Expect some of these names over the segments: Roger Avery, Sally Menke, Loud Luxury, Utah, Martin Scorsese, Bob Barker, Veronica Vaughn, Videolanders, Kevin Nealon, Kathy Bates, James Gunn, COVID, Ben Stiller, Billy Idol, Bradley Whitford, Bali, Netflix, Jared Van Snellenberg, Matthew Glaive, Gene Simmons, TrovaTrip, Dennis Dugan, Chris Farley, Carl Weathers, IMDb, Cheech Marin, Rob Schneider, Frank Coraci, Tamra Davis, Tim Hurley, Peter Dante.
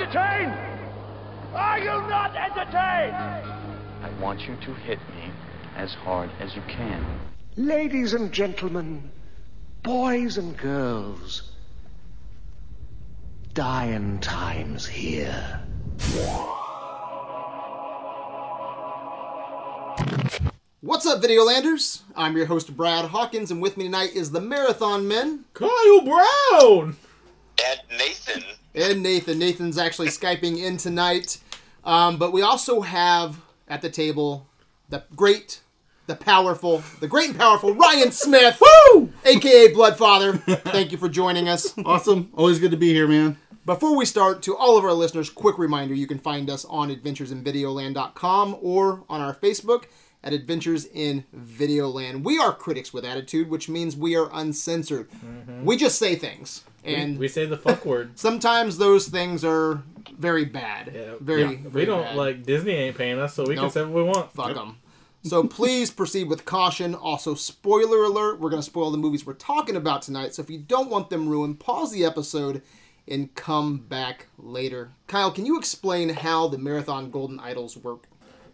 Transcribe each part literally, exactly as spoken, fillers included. entertained? Are you not entertained? I want you to hit me as hard as you can. Ladies and gentlemen, boys and girls, dying times here. What's up, Videolanders? I'm your host, Brad Hawkins, and with me tonight is the Marathon Men, Kyle Brown! And Nathan. And Nathan. Nathan's actually Skyping in tonight. Um, but we also have at the table the great, the powerful, the great and powerful Ryan Smith, woo! A K A Bloodfather. Thank you for joining us. Awesome. Always good to be here, man. Before we start, to all of our listeners, quick reminder, you can find us on adventures in videoland dot com or on our Facebook at Adventures in Videoland. We are critics with attitude, which means we are uncensored. Mm-hmm. We just say things. And we, we say the fuck word. Sometimes those things are very bad. Yeah. Very, yeah. very We don't, bad. like, Disney ain't paying us, so we nope. can say what we want. Fuck them. Yep. So please proceed with caution. Also, spoiler alert, we're going to spoil the movies we're talking about tonight, so if you don't want them ruined, pause the episode and come back later. Kyle, can you explain how the Marathon Golden Idols work?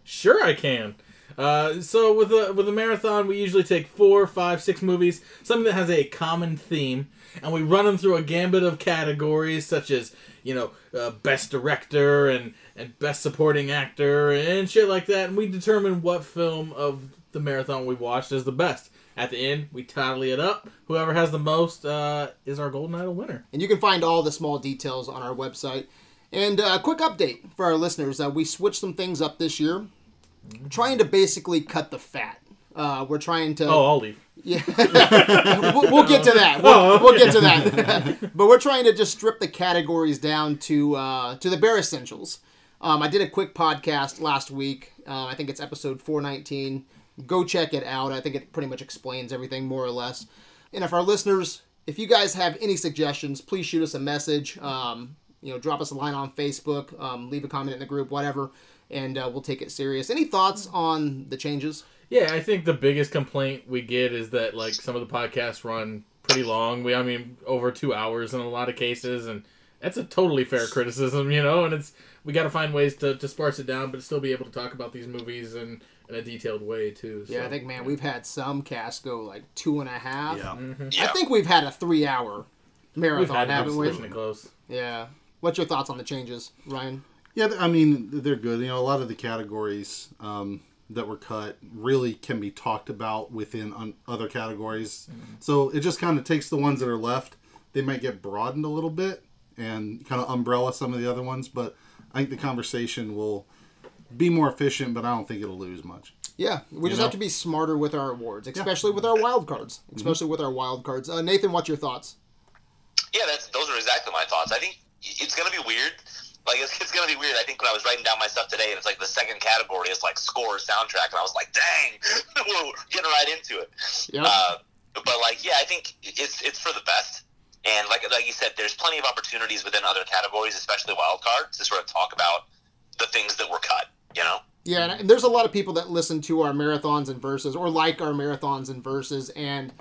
Sure I can. Uh, so with a with a marathon, we usually take four, five, six movies, something that has a common theme, and we run them through a gambit of categories such as, you know, uh, best director and, and best supporting actor and shit like that, and we determine what film of the marathon we watched is the best. At the end, we tally it up. Whoever has the most uh, is our Golden Idol winner. And you can find all the small details on our website. And a uh, quick update for our listeners. Uh, we switched some things up this year. Trying to basically cut the fat. Uh, we're trying to... Oh, I'll leave. Yeah. we'll, we'll get to that. We'll, oh, okay. we'll get to that. But we're trying to just strip the categories down to uh, to the bare essentials. Um, I did a quick podcast last week. Uh, I think it's episode four nineteen. Go check it out. I think it pretty much explains everything, more or less. And if our listeners, if you guys have any suggestions, please shoot us a message. Um, you know, drop us a line on Facebook. Um, leave a comment in the group, whatever. And uh, we'll take it serious. Any thoughts on the changes? Yeah, I think the biggest complaint we get is that, like, some of the podcasts run pretty long. We, I mean, over two hours in a lot of cases, and that's a totally fair criticism, you know. And it's we got to find ways to, to sparse it down, but still be able to talk about these movies and in a detailed way too. So. Yeah, I think, man, we've had some casts go like two and a half. Yeah. Mm-hmm. yeah. I think we've had a three-hour marathon, had haven't we? Close. Yeah. What's your thoughts on the changes, Ryan? Yeah, I mean, they're good. You know, a lot of the categories um, that were cut really can be talked about within un- other categories. Mm-hmm. So it just kind of takes the ones that are left. They might get broadened a little bit and kind of umbrella some of the other ones. But I think the conversation will be more efficient, but I don't think it'll lose much. Yeah, we you just know? have to be smarter with our awards, especially yeah. with our wild cards. Especially mm-hmm. with our wild cards. Uh, Nathan, what's your thoughts? Yeah, that's, those are exactly my thoughts. I think it's going to be weird. Like, it's, it's going to be weird. I think when I was writing down my stuff today, and it's like the second category is like score or soundtrack, and I was like, dang, we're getting right into it. Yeah. Uh, but, like, yeah, I think it's it's for the best. And like like you said, there's plenty of opportunities within other categories, especially wild cards, to sort of talk about the things that were cut, you know? Yeah, and there's a lot of people that listen to our marathons and verses, or like our marathons and verses, and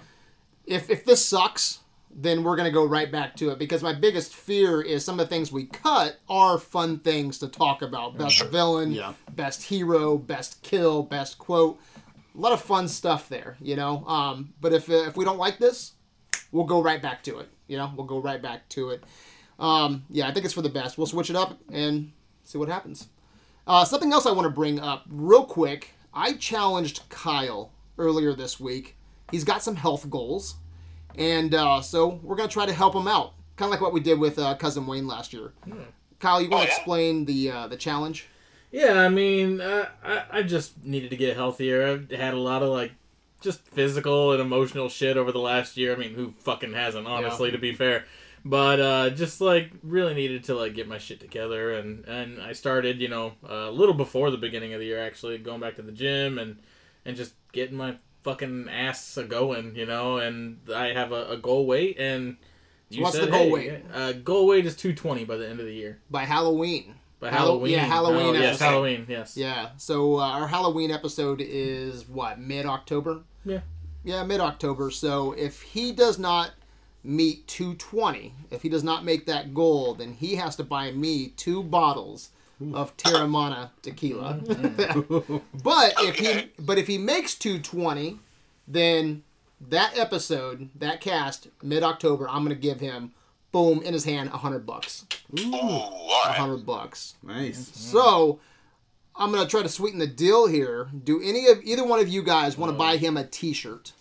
if if this sucks, then we're going to go right back to it, because my biggest fear is some of the things we cut are fun things to talk about. Best sure. villain, yeah. best hero, best kill, best quote. A lot of fun stuff there, you know? Um, but if if we don't like this, we'll go right back to it, you know? We'll go right back to it. Um, yeah, I think it's for the best. We'll switch it up and see what happens. Uh, something else I want to bring up real quick. I challenged Kyle earlier this week. He's got some health goals. And uh, so we're going to try to help him out. Kind of like what we did with uh, Cousin Wayne last year. Hmm. Kyle, you want to oh, yeah. explain the uh, the challenge? Yeah, I mean, uh, I, I just needed to get healthier. I've had a lot of, like, just physical and emotional shit over the last year. I mean, who fucking hasn't, honestly, yeah. to be fair. But uh, just, like, really needed to, like, get my shit together. And, and I started, you know, a little before the beginning of the year, actually, going back to the gym and, and just getting my fucking ass a-going, you know, and I have a, a goal weight, and you What's said, the goal hey, weight? Uh, goal weight is two twenty by the end of the year. By Halloween. By Halloween. Yeah, Halloween. Oh, yes, Halloween, yes. Yeah, so uh, our Halloween episode is, what, mid-October? Yeah. Yeah, mid-October, so if he does not meet two twenty. If he does not make that goal, then he has to buy me two bottles of Terramana tequila. But if he but if he makes two twenty, then that episode, that cast, mid-October, I'm going to give him, boom, in his hand, a hundred bucks. Ooh, a hundred bucks. Nice. So I'm going to try to sweeten the deal here. Do any of either one of you guys want to buy him a T-shirt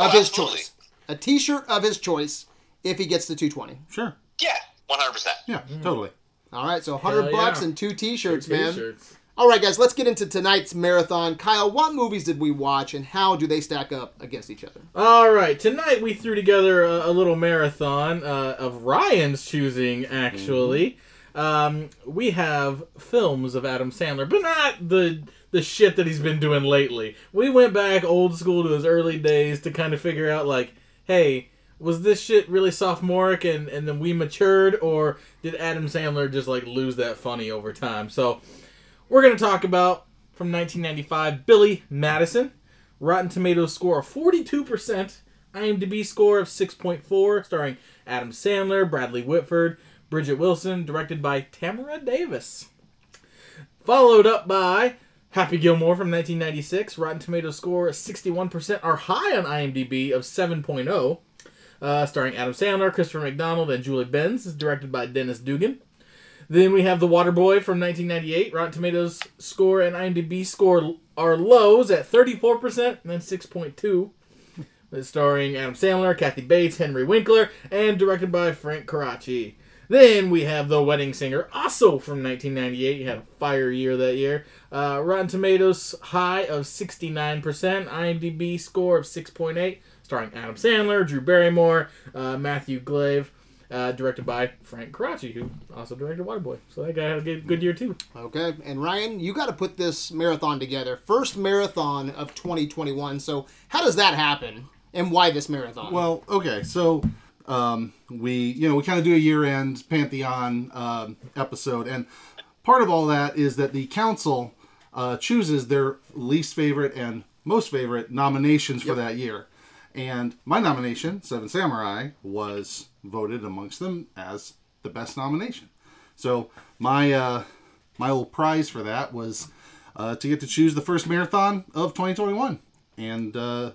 of oh, his absolutely. choice? A T-shirt of his choice if he gets the two twenty. Sure. Yeah, one hundred percent. Yeah, mm-hmm. totally. All right, so one hundred Hell bucks yeah. and two T-shirts, two man. T-shirts. All right, guys, let's get into tonight's marathon. Kyle, what movies did we watch, and how do they stack up against each other? All right, tonight we threw together a, a little marathon uh, of Ryan's choosing, actually. Mm-hmm. Um, we have films of Adam Sandler, but not the the shit that he's been doing lately. We went back old school to his early days to kind of figure out, like, hey, was this shit really sophomoric and, and then we matured, or did Adam Sandler just, like, lose that funny over time? So we're going to talk about, from nineteen ninety-five, Billy Madison. Rotten Tomatoes score of forty-two percent. IMDb score of six point four, starring Adam Sandler, Bradley Whitford, Bridget Wilson, directed by Tamra Davis. Followed up by Happy Gilmore from nineteen ninety-six. Rotten Tomatoes score of sixty-one percent, are high on IMDb of seven point oh. Uh, starring Adam Sandler, Christopher McDonald, and Julie Benz. It's directed by Dennis Dugan. Then we have The Waterboy from nineteen ninety-eight. Rotten Tomatoes score and IMDb score are lows at thirty-four percent and then six point two. It's starring Adam Sandler, Kathy Bates, Henry Winkler, and directed by Frank Coraci. Then we have The Wedding Singer, also from nineteen ninety-eight. You had a fire year that year. Uh, Rotten Tomatoes high of sixty-nine percent. IMDb score of six point eight. Starring Adam Sandler, Drew Barrymore, uh, Matthew Glaive. Uh, directed by Frank Coraci, who also directed Waterboy. So that guy had a good year, too. Okay. And Ryan, you got to put this marathon together. First marathon of twenty twenty-one. So how does that happen? And why this marathon? Well, okay. So um, we, you know, we kind of do a year-end Pantheon uh, episode. And part of all that is that the council uh, chooses their least favorite and most favorite nominations for yep. that year. And my nomination, Seven Samurai, was voted amongst them as the best nomination. So my uh, my little prize for that was uh, to get to choose the first marathon of twenty twenty-one. And uh,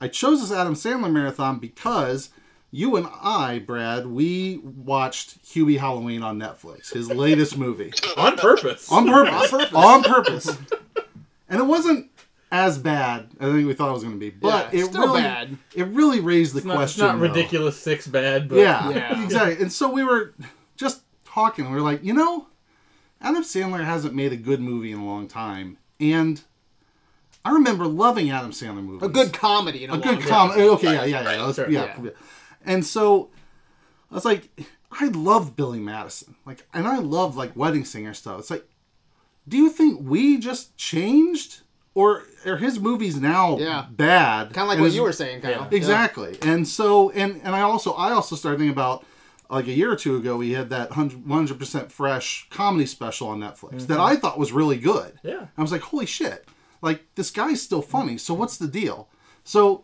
I chose this Adam Sandler marathon because you and I, Brad, we watched Hubie Halloween on Netflix, his latest movie. On purpose. On purpose. On purpose. On purpose. And it wasn't as bad I think we thought it was going to be, but yeah, it still really bad. It really raised the it's not, question. It's not ridiculous though. Six bad, but yeah, yeah, exactly. And so we were just talking. And we were like, you know, Adam Sandler hasn't made a good movie in a long time, and I remember loving Adam Sandler movies. A good comedy, in a, a long good comedy. Okay, right. yeah, yeah, yeah. Right. Sure. yeah, yeah. And so I was like, I love Billy Madison, like, and I love like Wedding Singer stuff. It's like, do you think we just changed? Or are his movies now yeah. bad? Kind of like and what you were saying, Kyle. Yeah. Exactly. Yeah. And so, and, and I also I also started thinking about, like a year or two ago, we had that one hundred percent Fresh comedy special on Netflix mm-hmm. that I thought was really good. Yeah. I was like, holy shit. Like, this guy's still funny, so what's the deal? So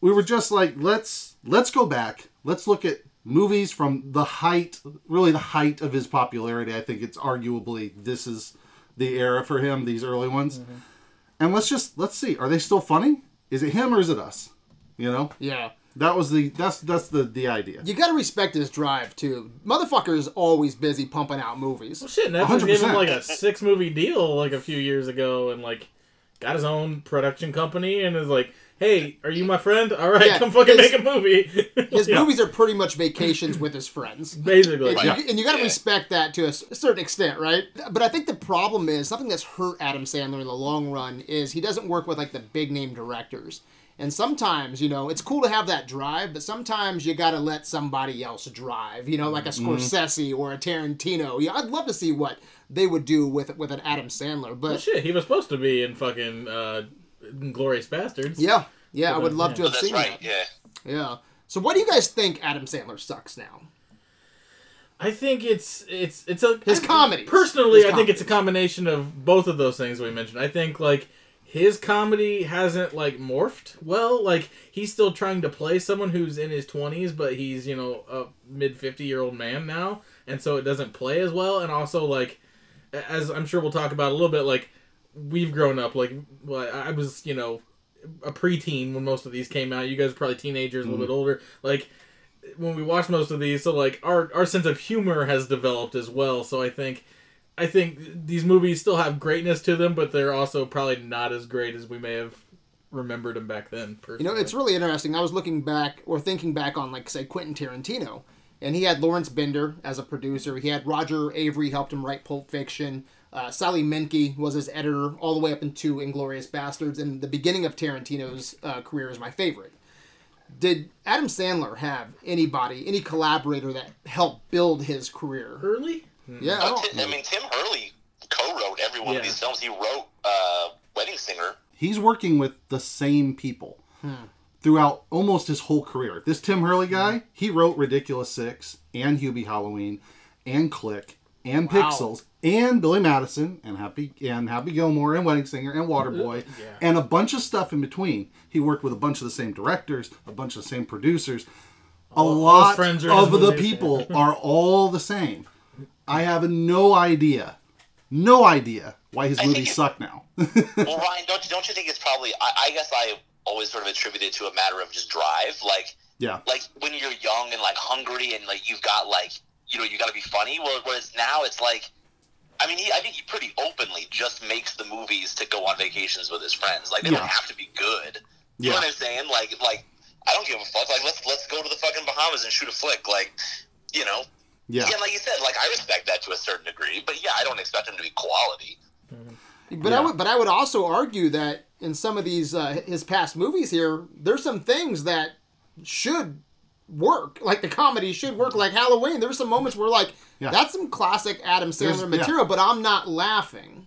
we were just like, let's let's go back. Let's look at movies from the height, really the height of his popularity. I think it's arguably this is the era for him, these early ones. Mm-hmm. And let's just, let's see, are they still funny? Is it him or is it us? You know? Yeah. That was the, that's that's the, the idea. You gotta respect his drive, too. Motherfucker is always busy pumping out movies. Well, shit, Netflix gave him like a six movie deal like a few years ago and like got his own production company and is like, hey, are you my friend? All right, yeah, come fucking his, make a movie. His yeah. movies are pretty much vacations with his friends. Basically. And, yeah. you, and you got to yeah. respect that to a certain extent, right? But I think the problem is, something that's hurt Adam Sandler in the long run is he doesn't work with, like, the big-name directors. And sometimes, you know, it's cool to have that drive, but sometimes you got to let somebody else drive, you know, like a Scorsese mm-hmm. or a Tarantino. Yeah, I'd love to see what they would do with with an Adam Sandler. But well, shit, he was supposed to be in fucking... Uh... Glorious Bastards. Yeah, yeah, I would love to have seen that. Yeah, yeah. So, what do you guys think Adam Sandler sucks now? I think it's it's it's a his comedy. Personally, I think it's a combination of both of those things we mentioned. I think like his comedy hasn't, like, morphed well. Like, he's still trying to play someone who's in his twenties, but he's, you know, a mid-fifty-year-old man now, and so it doesn't play as well. And also, like, as I'm sure we'll talk about a little bit, like, we've grown up. Like, I was, you know, a preteen when most of these came out. You guys are probably teenagers, mm-hmm. a little bit older. Like, when we watched most of these, so, like, our our sense of humor has developed as well. So I think... I think these movies still have greatness to them, but they're also probably not as great as we may have remembered them back then. Personally. You know, it's really interesting. I was looking back or thinking back on, like, say, Quentin Tarantino, and he had Lawrence Bender as a producer. He had Roger Avery helped him write Pulp Fiction. Uh, Sally Menke was his editor all the way up into Inglourious Bastards, and the beginning of Tarantino's uh, career is my favorite. Did Adam Sandler have anybody, any collaborator that helped build his career? Early? Yeah, I, I mean, Tim Hurley co-wrote every one yeah. of these films. He wrote uh, Wedding Singer. He's working with the same people hmm. throughout almost his whole career. This Tim Hurley guy, hmm. he wrote Ridiculous Six and Hubie Halloween and Click and wow. Pixels and Billy Madison and Happy and Happy Gilmore and Wedding Singer and Waterboy yeah. and a bunch of stuff in between. He worked with a bunch of the same directors, a bunch of the same producers. A all lot of the people are all the same. I have no idea, no idea why his I movies suck now. Well, Ryan, don't, don't you think it's probably, I, I guess I always sort of attribute it to a matter of just drive. Like, yeah. like when you're young and, like, hungry and, like, you've got, like, you know, you got to be funny. Well, whereas now it's like, I mean, he, I think he pretty openly just makes the movies to go on vacations with his friends. Like, they yeah. don't have to be good. You yeah. know what I'm saying? Like, like I don't give a fuck. Like, let's let's go to the fucking Bahamas and shoot a flick. Like, you know. Yeah. yeah, like you said, like, I respect that to a certain degree, but yeah, I don't expect him to be quality. Mm-hmm. But yeah. I would, but I would also argue that in some of these uh, his past movies here, there's some things that should work, like the comedy should work, like Halloween. There's some moments where, like, yeah. that's some classic Adam Sandler there's, material, yeah. but I'm not laughing.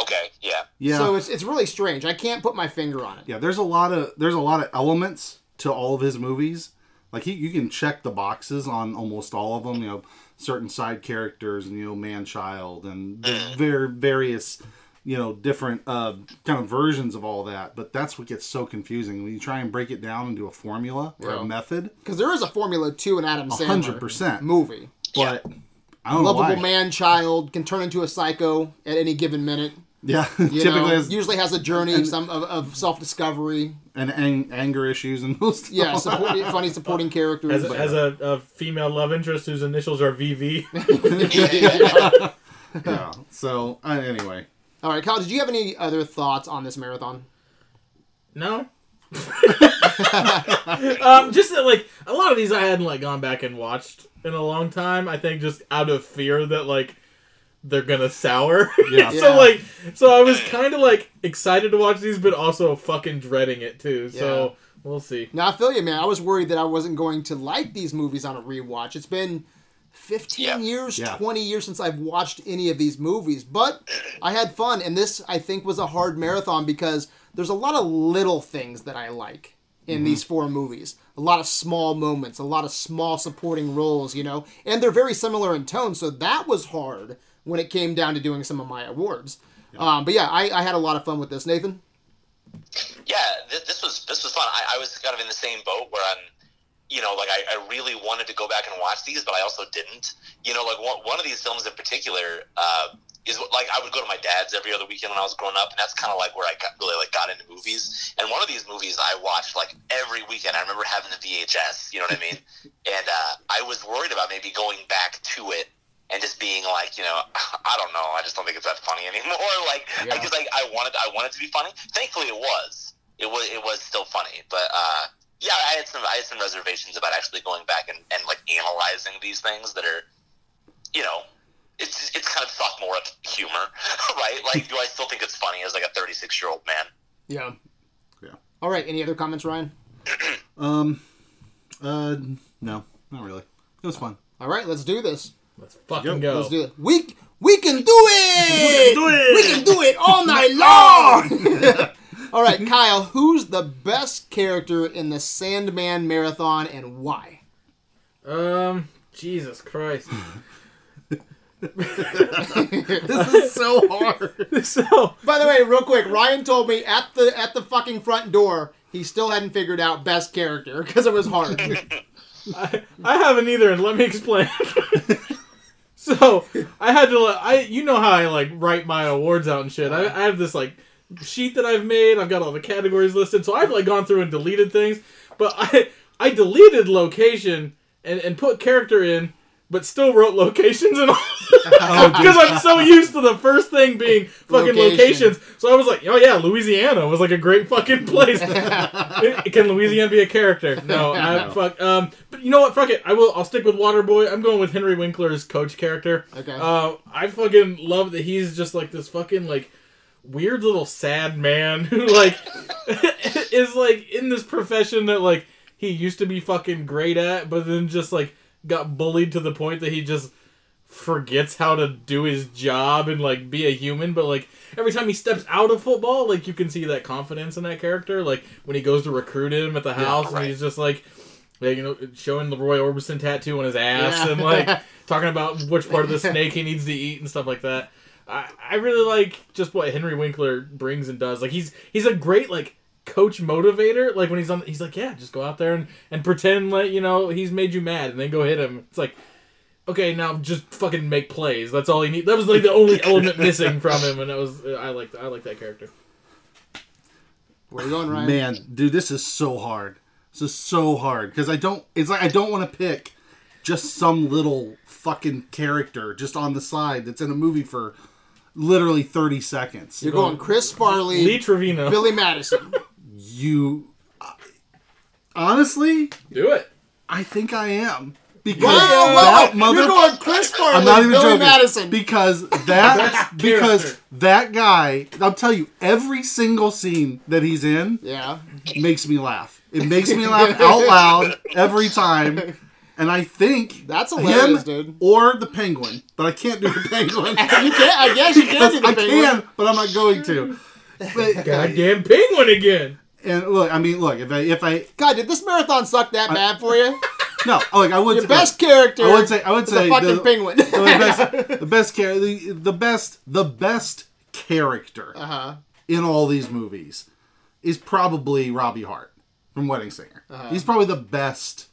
Okay, yeah, yeah. So it's it's really strange. I can't put my finger on it. Yeah, there's a lot of there's a lot of elements to all of his movies. Like, he, you can check the boxes on almost all of them, you know, certain side characters and, you know, man-child and very various, you know, different uh, kind of versions of all that. But that's what gets so confusing when you try and break it down into a formula or yeah. a method. Because there is a formula to an Adam Sandler one hundred percent movie. But I don't Lovable know why. Lovable man-child can turn into a psycho at any given minute. Yeah, typically know, has, usually has a journey and, some, of of self discovery and ang- anger issues and most yeah, support, funny supporting characters. As, but, as a, a female love interest whose initials are V V. yeah. yeah. So uh, anyway, all right, Kyle. Did you have any other thoughts on this marathon? No. um, just like a lot of these, I hadn't like gone back and watched in a long time. I think just out of fear that like. They're gonna sour. Yeah. so yeah. like, so I was kind of like excited to watch these, but also fucking dreading it too. So yeah. we'll see. Now I feel you, man. I was worried that I wasn't going to like these movies on a rewatch. It's been fifteen yeah. years, yeah. twenty years since I've watched any of these movies, but I had fun. And this, I think, was a hard marathon because there's a lot of little things that I like in mm-hmm. these four movies. A lot of small moments, a lot of small supporting roles, you know, and they're very similar in tone. So that was hard. When it came down to doing some of my awards, yeah. Um, but yeah, I, I had a lot of fun with this, Nathan. Yeah, this, this was this was fun. I, I was kind of in the same boat where I'm, you know, like I, I really wanted to go back and watch these, but I also didn't. You know, like one, one of these films in particular uh, is like I would go to my dad's every other weekend when I was growing up, and that's kind of like where I got, really like got into movies. And one of these movies I watched like every weekend. I remember having the V H S. You know what I mean? And uh, I was worried about maybe going back to it. And just being like, you know, I don't know. I just don't think it's that funny anymore. Like, yeah. I just, like, I wanted, I wanted it to be funny. Thankfully, it was. It was, it was still funny. But uh, yeah, I had some, I had some reservations about actually going back and, and like analyzing these things that are, you know, it's, it's kind of sophomore humor, right? Like, do I still think it's funny as like a thirty-six year old man? Yeah. Yeah. All right. Any other comments, Ryan? um, uh, no, not really. It was fun. All right, let's do this. Let's fucking go. Let's do it. We, we can do it! We can do it! We can do it all night long! All right, Kyle, who's the best character in the Sandman Marathon and why? Um, Jesus Christ. This is so hard. So, by the way, real quick, Ryan told me at the at the fucking front door he still hadn't figured out best character because it was hard. I, I haven't either, and let me explain. So I had to, I you know how I like write my awards out and shit. I, I have this like sheet that I've made. I've got all the categories listed, so I've like gone through and deleted things. But I I deleted location and and put character in. But still wrote locations and all. Because I'm so used to the first thing being fucking Location. locations. So I was like, oh yeah, Louisiana was like a great fucking place. Can Louisiana be a character? No, I no. fuck. Um, but you know what? Fuck it. I will. I'll stick with Waterboy. I'm going with Henry Winkler's coach character. Okay. Uh, I fucking love that he's just like this fucking like weird little sad man who like is like in this profession that like he used to be fucking great at, but then just like. Got bullied to the point that he just forgets how to do his job and, like, be a human. But, like, every time he steps out of football, like, you can see that confidence in that character. Like, when he goes to recruit him at the house, yeah, right. And he's just, like, like, you know, showing the Roy Orbison tattoo on his ass. Yeah. And, like, talking about which part of the snake he needs to eat and stuff like that. I, I really like just what Henry Winkler brings and does. Like, he's he's a great, like... coach motivator, like when he's on, he's like, yeah, just go out there and, and pretend like, you know, he's made you mad and then go hit him. It's like, okay, now just fucking make plays. That's all he needs. That was like the only element missing from him, and that was I liked I liked that character. Where are you going, Ryan? Man, dude, this is so hard. This is so hard because I don't. It's like I don't want to pick just some little fucking character just on the side that's in a movie for literally thirty seconds. You're going Chris Farley, Lee Trevino, Billy Madison. You, uh, honestly, do it. I think I am because yeah. that well, mother. You're going Chris Farley, I'm not even Billy joking, Madison. Because that because that guy. I'll tell you, every single scene that he's in, yeah, makes me laugh. It makes me laugh out loud every time. And I think that's hilarious, him dude. Or the Penguin, but I can't do the Penguin. You can't. I guess you can do the I Penguin. I can, but I'm not going to. But, goddamn Penguin again. And look, I mean, look, if I, if I, God, did this marathon suck that I, bad for you? No, like I would. Your say, best character. I would say, I would say, the fucking the, Penguin. The best, the best character, the, the best, the best character uh-huh. in all these movies is probably Robbie Hart from Wedding Singer. Uh-huh. He's probably the best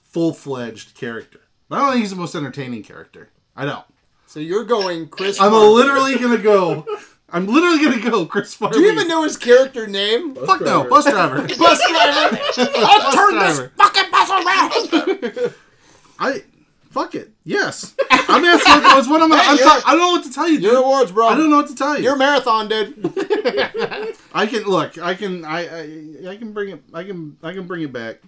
full-fledged character, but I don't think he's the most entertaining character. I don't. So you're going Chris. I'm Farley. literally gonna go. I'm literally going to go Chris Farley. Do you even know his character name? Bus Fuck driver. no. Bus driver. Bus driver. I'll bus turn driver. this fucking bus around. I... Fuck it. Yes. I'm asking what, what I'm... Hey, I'm ta- I don't know what to tell you, dude. Your awards, bro. I don't know what to tell you. Your marathon, dude. I can... Look, I can... I, I I can bring it... I can I can bring it back.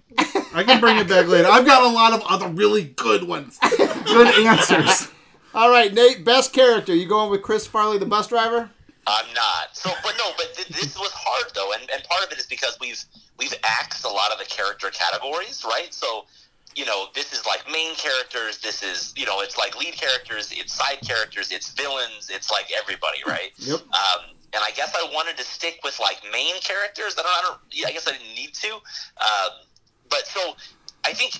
I can bring it back later. I've got a lot of other really good ones. Good answers. All right, Nate. Best character. You going with Chris Farley, the bus driver? I'm not. So, but no, but th- this was hard though, and, and part of it is because we've we've axed a lot of the character categories, right? So, you know, this is like main characters. This is, you know, it's like lead characters. It's side characters. It's villains. It's like everybody, right? Yep. Um, and I guess I wanted to stick with like main characters. I don't. I don't. Yeah, I guess I didn't need to. Um, but so I think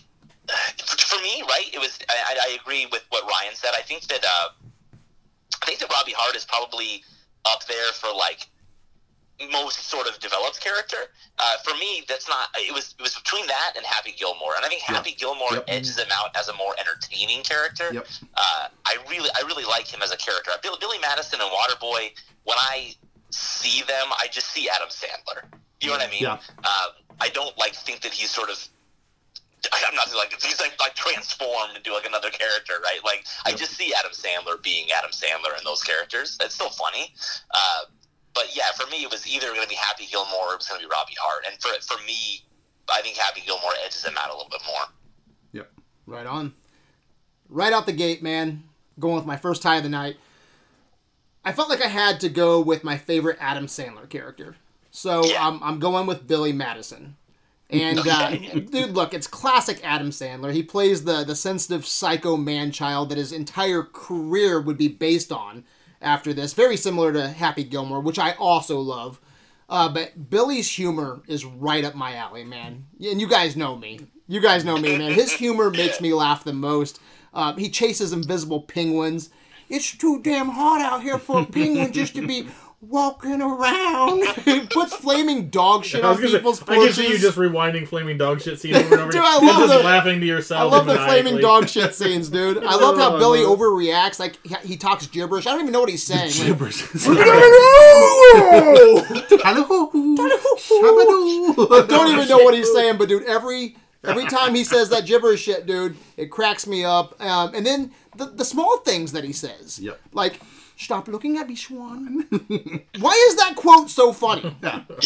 for me, right, it was. I, I agree with what Ryan said. I think that uh, I think that Robbie Hart is probably up there for like most sort of developed character. Uh, for me, that's not. It was it was between that and Happy Gilmore, and I think Happy yep. Gilmore yep. edges him out as a more entertaining character. Yep. Uh, I really I really like him as a character. Billy, Billy Madison and Waterboy. When I see them, I just see Adam Sandler. You know what I mean? Yeah. Uh, I don't like think that he's sort of. I'm not like he's like, like transformed into like another character, right? Like I just see Adam Sandler being Adam Sandler in those characters. It's still funny, uh, but yeah, for me it was either going to be Happy Gilmore or it was going to be Robbie Hart, and for for me, I think Happy Gilmore edges him out a little bit more. Yep, right on, right out the gate, man. Going with my first tie of the night. I felt like I had to go with my favorite Adam Sandler character, so yeah. I'm I'm going with Billy Madison. And, uh, dude, look, it's classic Adam Sandler. He plays the, the sensitive psycho man-child that his entire career would be based on after this. Very similar to Happy Gilmore, which I also love. Uh, but Billy's humor is right up my alley, man. And you guys know me. You guys know me, man. His humor makes me laugh the most. Uh, he chases invisible penguins. it's too damn hot out here for a penguin just to be walking around. It puts flaming dog shit on people's porches. I can see you just rewinding flaming dog shit scenes over and over. Dude, I love and the, just laughing to yourself. I love the flaming dog shit scenes, dude. I love how oh, Billy no. overreacts. Like, he, he talks gibberish. I don't even know what he's saying. Gibberish. I don't even know what he's saying, but dude, every... Every time he says that gibberish shit, dude, it cracks me up. Um, and then the, the small things that he says. Yep. Like, stop looking at me, Schwan. Why is that quote so funny?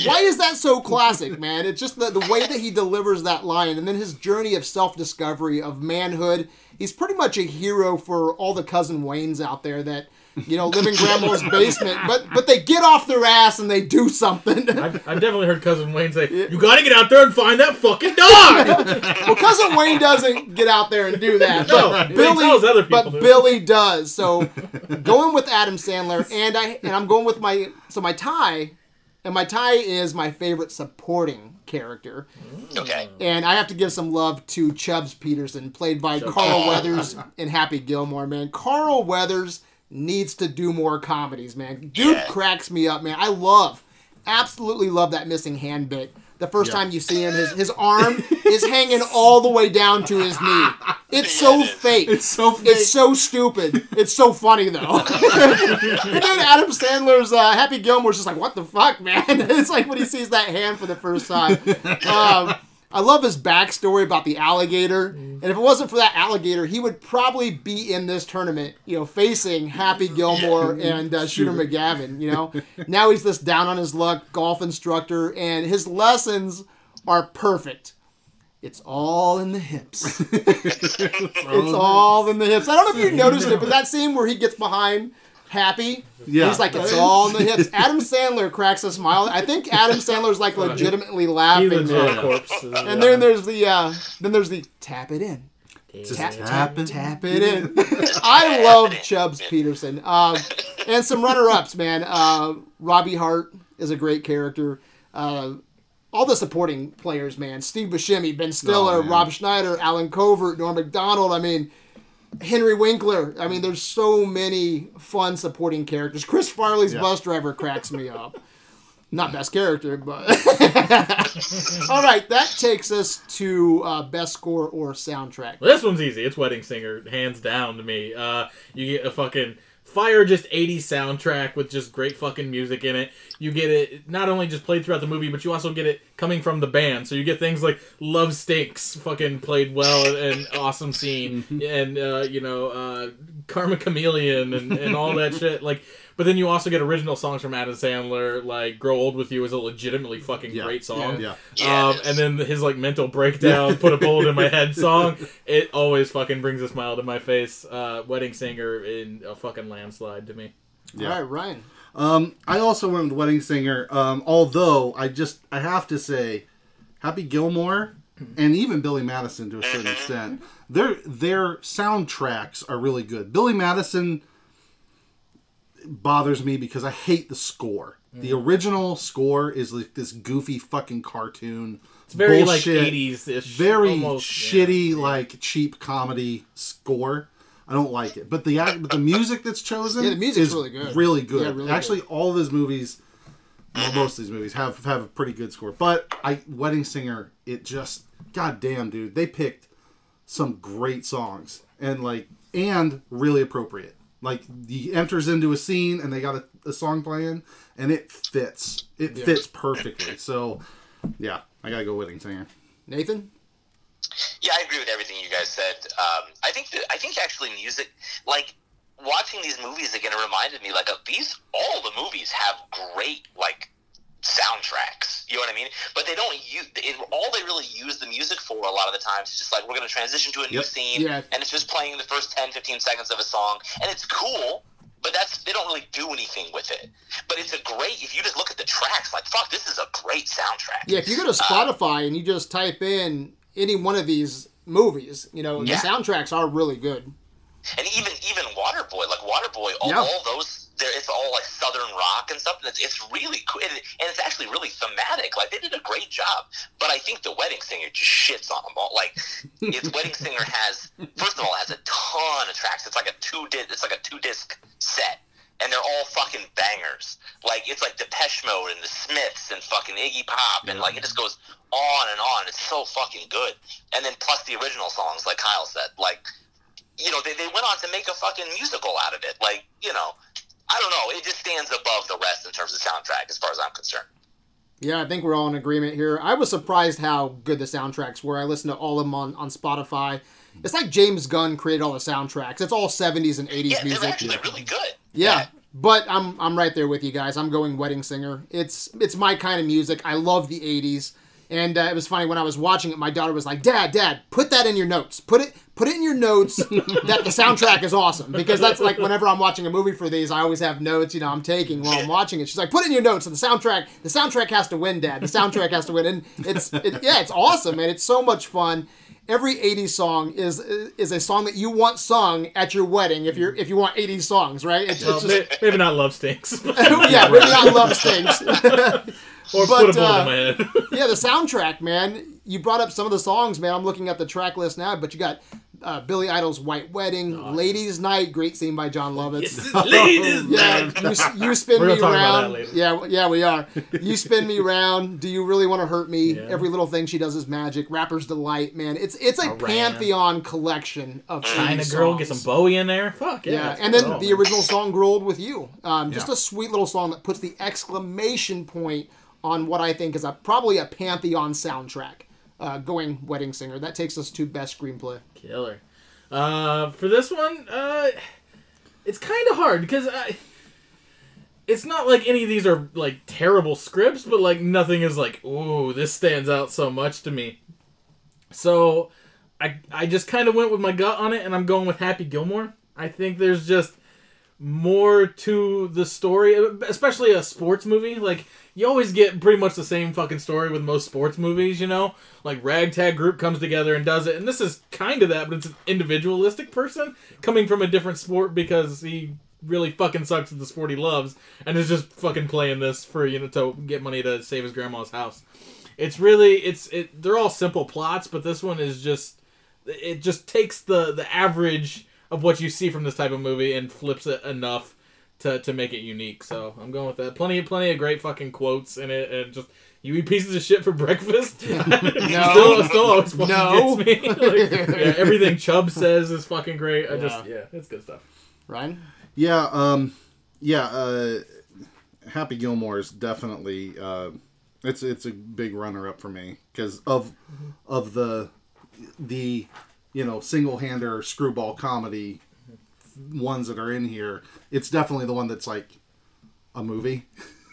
Why is that so classic, man? It's just the, the way that he delivers that line. And then his journey of self-discovery, of manhood. He's pretty much a hero for all the cousin Waynes out there that... You know, live in grandma's basement, but but they get off their ass and they do something. I've, I've definitely heard Cousin Wayne say, "You got to get out there and find that fucking dog." Well, Cousin Wayne doesn't get out there and do that. No, but Billy, tells other people but do. Billy does. So, going with Adam Sandler, and I and I'm going with my so my tie, and my tie is my favorite supporting character. Okay. And I have to give some love to Chubbs Peterson, played by Chubbs. Carl Weathers in Happy Gilmore. Man, Carl Weathers needs to do more comedies, man. Dude yeah. cracks me up, man. I love, absolutely love that missing hand bit. The first yeah. time you see him, his, his arm is hanging all the way down to his knee. It's so fake. It's so fake. It's so stupid. It's so funny, though. And then Adam Sandler's uh, Happy Gilmore's just like, what the fuck, man? It's like when he sees that hand for the first time. Um, I love his backstory about the alligator. And if it wasn't for that alligator, he would probably be in this tournament, you know, facing Happy Gilmore and uh, Shooter McGavin, you know. Now he's this down on his luck golf instructor, and his lessons are perfect. It's all in the hips. It's all in the hips. I don't know if you noticed it, but that scene where he gets behind Happy, yeah. he's like, it's all in the hips. Adam Sandler cracks a smile. I think Adam Sandler's like legitimately laughing. Legit and then there's the uh, then there's the tap it in, tap tap it, tap it in. I love Chubbs Peterson. Uh, and some runner ups, man. Uh, Robbie Hart is a great character. Uh, all the supporting players, man. Steve Buscemi, Ben Stiller, oh, Rob Schneider, Alan Covert, Norm MacDonald. I mean. Henry Winkler. I mean, there's so many fun supporting characters. Chris Farley's yeah. bus driver cracks me up. Not best character, but... All right, that takes us to uh, best score or soundtrack. Well, this one's easy. It's Wedding Singer, hands down to me. Uh, you get a fucking... Fire just eighties soundtrack with just great fucking music in it. You get it not only just played throughout the movie, but you also get it coming from the band. So you get things like Love Stinks fucking played well and awesome scene. And, uh, you know, uh, Karma Chameleon and, and all that shit. Like, but then you also get original songs from Adam Sandler, like Grow Old With You is a legitimately fucking yeah, great song. Yeah, yeah. Um, and then his like mental breakdown, Put a Bullet in My Head song. It always fucking brings a smile to my face. Uh, Wedding Singer in a fucking landslide to me. Yeah. All right, Ryan. Um, I also went with Wedding Singer, um, although I just, I have to say, Happy Gilmore and even Billy Madison to a certain extent, their their soundtracks are really good. Billy Madison... bothers me because I hate the score. Mm. The original score is like this goofy fucking cartoon. It's very bullshit, like eighties-ish. Very almost, shitty, yeah. like cheap comedy score. I don't like it. But the but the music that's chosen yeah, the music's is really good. Really good. Yeah, really Actually, good. All of his movies, well, most of these movies, have, have a pretty good score. But I Wedding Singer, it just, goddamn, dude, they picked some great songs and like and really appropriate. Like, he enters into a scene, and they got a, a song playing, and it fits. It yeah. fits perfectly. So, yeah, I gotta go Wedding Singer. Nathan? Yeah, I agree with everything you guys said. Um, I think that, I think actually music, like, watching these movies again, it reminded me, like, of these, all the movies have great, like, soundtracks, you know what I mean? But they don't use it, all they really use the music for a lot of the times is just like, we're going to transition to a new yep. scene yeah. and it's just playing the first ten to fifteen seconds of a song, and it's cool, but that's, they don't really do anything with it. But it's a great, if you just look at the tracks, like, fuck, this is a great soundtrack. Yeah, if you go to Spotify uh, and you just type in any one of these movies, you know, yeah. the soundtracks are really good. And even even Waterboy, like Waterboy, all, yeah. all those there, it's all like Southern rock and stuff, and it's, it's really cool, and, and it's actually really thematic. Like, they did a great job, but I think The Wedding Singer just shits on them all. Like, it's Wedding Singer has, first of all, has a ton of tracks. It's like a two di- it's like a two disc set, and they're all fucking bangers. Like, it's like Depeche Mode and The Smiths and fucking Iggy Pop, and like, it just goes on and on. It's so fucking good. And then plus the original songs, like Kyle said, like, you know, they, they went on to make a fucking musical out of it. Like, you know, I don't know. It just stands above the rest in terms of soundtrack, as far as I'm concerned. Yeah, I think we're all in agreement here. I was surprised how good the soundtracks were. I listened to all of them on, on Spotify. It's like James Gunn created all the soundtracks. It's all seventies and eighties yeah, music. Yeah, they're actually really good. Yeah, yeah, but I'm I'm right there with you guys. I'm going Wedding Singer. It's it's my kind of music. I love the eighties. And uh, it was funny, when I was watching it, my daughter was like, Dad, Dad, put that in your notes. Put it put it in your notes that the soundtrack is awesome. Because that's like, whenever I'm watching a movie for these, I always have notes, you know, I'm taking while I'm watching it. She's like, put it in your notes. And the soundtrack, the soundtrack has to win, Dad. The soundtrack has to win. And it's, it, yeah, it's awesome, man. It's so much fun. Every eighties song is is a song that you want sung at your wedding if you're if you want eighties songs, right? It's, well, it's just, maybe not Love Stinks. Yeah, maybe not Love Stinks. Or but, put them all uh, in my head. Yeah, the soundtrack, man. You brought up some of the songs, man. I'm looking at the track list now, but you got uh, Billy Idol's White Wedding, oh, Ladies Night, great scene by John Lovitz. Yes, Ladies yeah, Night. You, you Spin We're Me Round. Yeah, yeah, we are. You Spin Me Round. Do You Really Want to Hurt Me? Yeah. Every Little Thing She Does Is Magic. Rapper's Delight, man. It's it's a all pantheon right, collection of China Girl. Get some Bowie in there. Fuck yeah. yeah. And then cool, the man. original song Rolled With You. Um, just yeah. a sweet little song that puts the exclamation point on what I think is a probably a pantheon soundtrack. Uh, going Wedding Singer. That takes us to Best Screenplay. Killer. Uh, for this one, uh, it's kind of hard because I, it's not like any of these are like terrible scripts, but like nothing is like, ooh, this stands out so much to me. So I I just kind of went with my gut on it, and I'm going with Happy Gilmore. I think there's just more to the story, especially a sports movie. Like, you always get pretty much the same fucking story with most sports movies, you know? Like, ragtag group comes together and does it, and this is kind of that, but it's an individualistic person coming from a different sport because he really fucking sucks at the sport he loves and is just fucking playing this for, you know, to get money to save his grandma's house. It's really, it's, it. they're all simple plots, but this one is just, it just takes the, the average of what you see from this type of movie and flips it enough to, to make it unique. So I'm going with that. Plenty plenty of great fucking quotes in it, and just, you eat pieces of shit for breakfast? no. Still, still always fucking no. gets me. Like, yeah, everything Chubb says is fucking great. I yeah. just, yeah, it's good stuff. Ryan? Yeah, um, yeah, uh, Happy Gilmore is definitely, uh, it's, it's a big runner-up for me, because of, of the, the, you know, single-hander screwball comedy ones that are in here, it's definitely the one that's like a movie.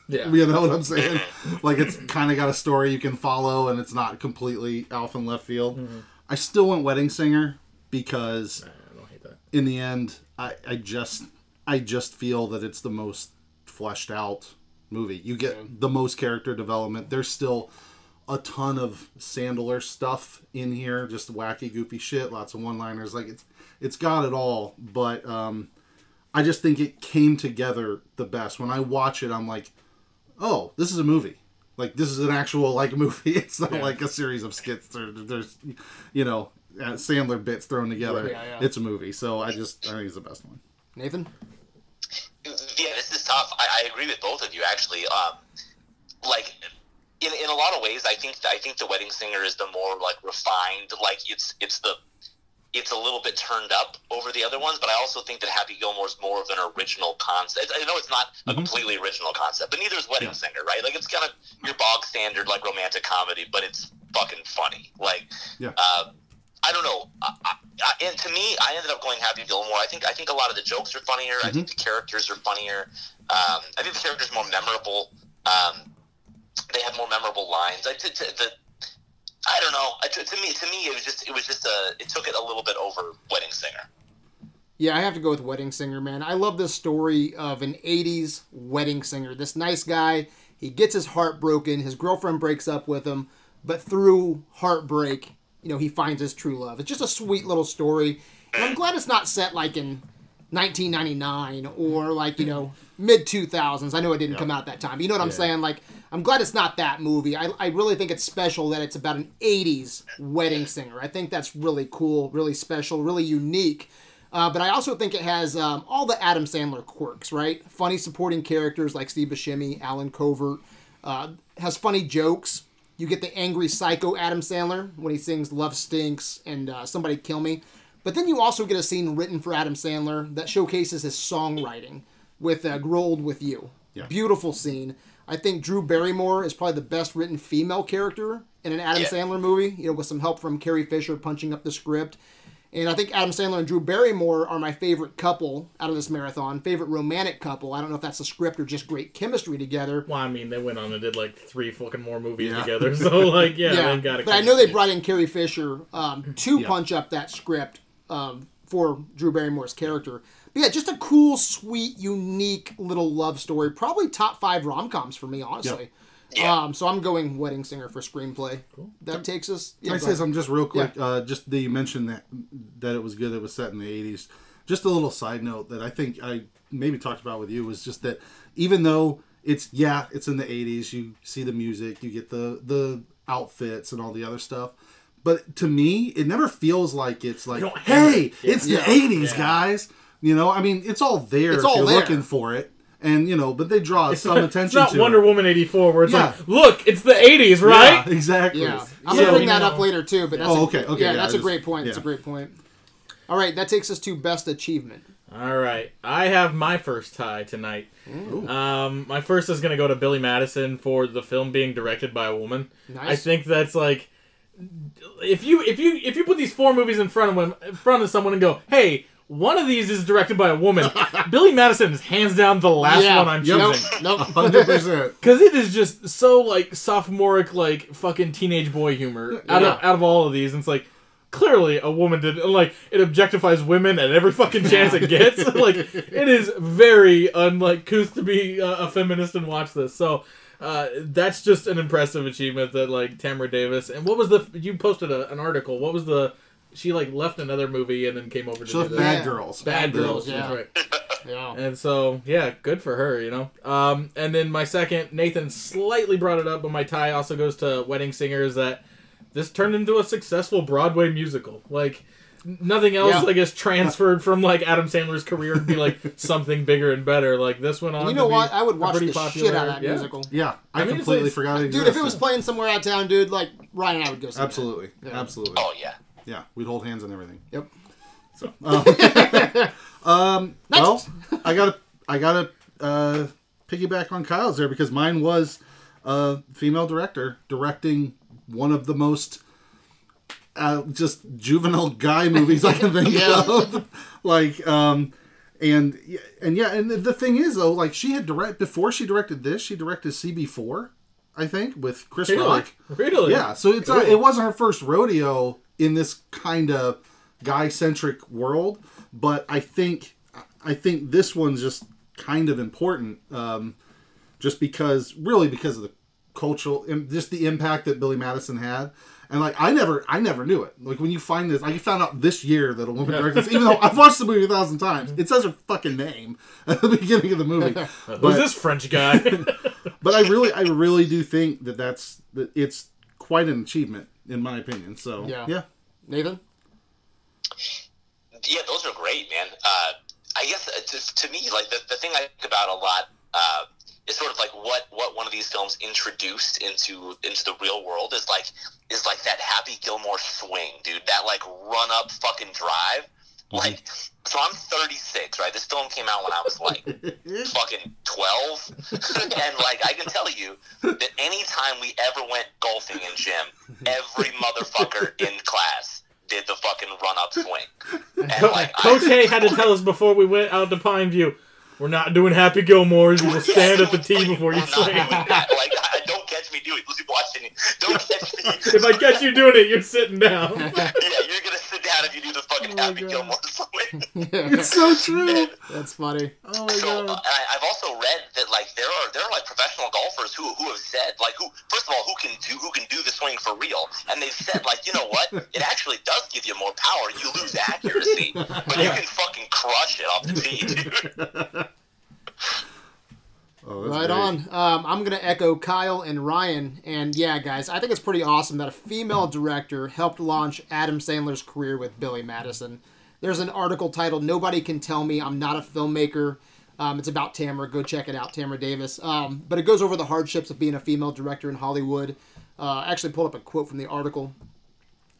Yeah. You know what I'm saying? Like, it's kind of got a story you can follow, and it's not completely off in left field. Mm-hmm. I still went Wedding Singer because I don't hate that. In the end, I, I just I just feel that it's the most fleshed out movie. You get yeah. the most character development. There's still a ton of Sandler stuff in here, just wacky, goofy shit, lots of one-liners. Like, it's it's got it all, but um, I just think it came together the best. When I watch it, I'm like, oh, this is a movie. Like, this is an actual, like, movie. It's not yeah. like a series of skits. Or, there's, you know, Sandler bits thrown together. Yeah, yeah. It's a movie, so I just, I think it's the best one. Nathan? Yeah, this is tough. I, I agree with both of you, actually. Um, like... In in a lot of ways, I think I think the Wedding Singer is the more like refined, like it's it's the it's a little bit turned up over the other ones. But I also think that Happy Gilmore is more of an original concept. I know it's not a mm-hmm. completely original concept, but neither is Wedding yeah. Singer, right? Like, it's kind of your bog standard like romantic comedy, but it's fucking funny. Like, yeah. uh, I don't know. I, I, I, and to me, I ended up going Happy Gilmore. I think I think a lot of the jokes are funnier. Mm-hmm. I think the characters are funnier. Um, I think the characters are more memorable. Um, They have more memorable lines. I, to, to, the, I don't know. I, to, to me, to me, it was just, it was just a, it took it a little bit over Wedding Singer. Yeah, I have to go with Wedding Singer, man. I love this story of an eighties wedding singer. This nice guy, he gets his heart broken. His girlfriend breaks up with him, but through heartbreak, you know, he finds his true love. It's just a sweet little story, and I'm glad it's not set like in nineteen ninety-nine or like, you know, mid two thousands. I know it didn't yep. come out that time, but you know what yeah. I'm saying? Like, I'm glad it's not that movie. I, I really think it's special that it's about an eighties wedding singer. I think that's really cool, really special, really unique. Uh, but I also think it has um, all the Adam Sandler quirks, right? Funny supporting characters like Steve Buscemi, Alan Covert. Uh, has funny jokes. You get the angry psycho Adam Sandler when he sings Love Stinks and uh, Somebody Kill Me. But then you also get a scene written for Adam Sandler that showcases his songwriting with uh, Rolled With You. Yeah. Beautiful scene. I think Drew Barrymore is probably the best written female character in an Adam yeah. Sandler movie, you know, with some help from Carrie Fisher punching up the script. And I think Adam Sandler and Drew Barrymore are my favorite couple out of this marathon, favorite romantic couple. I don't know if that's the script or just great chemistry together. Well, I mean, they went on and did like three fucking more movies yeah. together. So, like, yeah, yeah. they got it. But I know they brought in Carrie Fisher um, to yeah. punch up that script um, for Drew Barrymore's character. But yeah, just a cool, sweet, unique little love story. Probably top five rom-coms for me, honestly. Yep. Yeah. Um, so I'm going Wedding Singer for screenplay. Cool. That takes us. Yeah, Can I say something just real quick? Yeah. Uh, just the mention that that it was good. It was set in the eighties. Just a little side note that I think I maybe talked about with you was just that even though it's yeah it's in the eighties, you see the music, you get the the outfits and all the other stuff. But to me, it never feels like it's like hey, yeah. it's yeah. the eighties, yeah. guys. You know, I mean, it's all there. It's if all you're there. Looking for it. And, you know, but they draw it's some not, attention to it. It's not Wonder it. Woman eighty-four where it's yeah. like, look, it's the eighties, right? Yeah, exactly. Yeah. I'm going to bring that know. up later, too. But that's oh, okay. A, okay. Yeah, yeah that's I a just, great point. Yeah. That's a great point. All right, that takes us to Best Achievement. All right. I have my first tie tonight. Um, my first is going to go to Billy Madison for the film being directed by a woman. Nice. I think that's like... If you if you, if you put these four movies in front of them, in front of someone and go, hey... One of these is directed by a woman. Billy Madison is hands down the last yeah, one I'm choosing. Nope, one hundred percent. Because it is just so, like, sophomoric, like, fucking teenage boy humor out, yeah. of, out of all of these. And it's like, clearly a woman did, like, it objectifies women at every fucking chance it gets. Like, it is very unlike couth to be uh, a feminist and watch this. So, uh, that's just an impressive achievement that, like, Tamra Davis. And what was the, you posted a, an article. What was the, She, like, left another movie and then came over to she do that. Bad Girls. Bad, Bad Girls, Girls, yeah. That's right. yeah. And so, yeah, good for her, you know. Um, and then my second, Nathan slightly brought it up, but my tie also goes to Wedding Singers, that this turned into a successful Broadway musical. Like, nothing else, yeah. I guess, transferred from, like, Adam Sandler's career to be, like, something bigger and better. Like, this went on You know to what? Be I would watch the popular. shit out of that yeah. musical. Yeah. I, I mean, completely forgot it Dude, if it was playing somewhere out of town, dude, like, Ryan and I would go see Absolutely. Yeah. Absolutely. Oh, yeah. Yeah, we'd hold hands and everything. Yep. So, um, um, well, I gotta, I gotta uh, piggyback on Kyle's there because mine was a female director directing one of the most uh, just juvenile guy movies I can think yeah. of. Like, um, and and yeah, and the thing is though, like she had direct before she directed this, she directed C B four, I think, with Chris Farley. Really? really? Yeah. So it's cool. uh, it wasn't her first rodeo. In this kind of guy-centric world, but I think I think this one's just kind of important, um, just because, really, because of the cultural, just the impact that Billy Madison had. And like, I never, I never knew it. Like when you find this, I found out this year that a woman directed this, even though I've watched the movie a thousand times. It says her fucking name at the beginning of the movie. But, who's this French guy? But I really, I really do think that that's that it's quite an achievement. In my opinion, so yeah. yeah. Nathan? Yeah, those are great, man. Uh, I guess uh, to, to me, like the, the thing I think about a lot uh, is sort of like what, what one of these films introduced into into the real world is like is like that Happy Gilmore swing, dude. That like run up fucking drive. Mm-hmm. Like, so I'm thirty-six, right? This film came out when I was like fucking twelve, and like I can tell you that any time we ever went golfing in gym, every motherfucker in class did the fucking run-up swing. And like, Coach I, Hay had to tell us before we went out to Pine View, we're not doing Happy Gilmore's. You will stand at the tee before you swing. Like, don't catch me doing it. Let's be watching. Don't catch me. If I catch you doing it, you're sitting down. Yeah, you're gonna sit down if you do the fucking oh Happy God. Gilmore swing. Yeah. It's so true. And, that's funny. Oh my so, God. Uh, and I, I've also read that like there are there are like professional golfers who who have said like who first of all who can do who can do the swing for real, and they've said like you know what, it actually does give you more power. You lose accuracy, but you can fucking crush it off the tee, dude. done. Um, I'm going to echo Kyle and Ryan. And yeah, guys, I think it's pretty awesome that a female director helped launch Adam Sandler's career with Billy Madison. There's an article titled, "Nobody Can Tell Me I'm Not a Filmmaker." Um, it's about Tamra. Go check it out, Tamra Davis. Um, but it goes over the hardships of being a female director in Hollywood. Uh, I actually pulled up a quote from the article.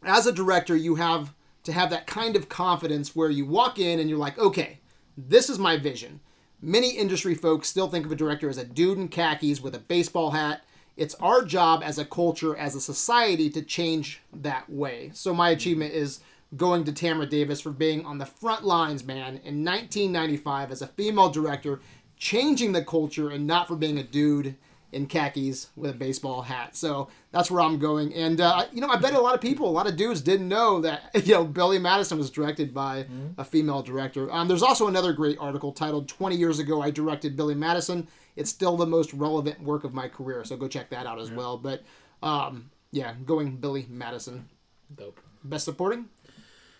As a director, you have to have that kind of confidence where you walk in and you're like, okay, this is my vision. Many industry folks still think of a director as a dude in khakis with a baseball hat. It's our job as a culture, as a society, to change that way. So my achievement is going to Tamra Davis for being on the front lines, man, in nineteen ninety-five as a female director, changing the culture and not for being a dude in khakis with a baseball hat. So that's where I'm going. And, uh, you know, I bet a lot of people, a lot of dudes didn't know that, you know, Billy Madison was directed by mm-hmm. a female director. Um, there's also another great article titled twenty years ago I Directed Billy Madison. It's still the most relevant work of my career. So go check that out as yeah. well. But, um, yeah, going Billy Madison. Dope. Best supporting?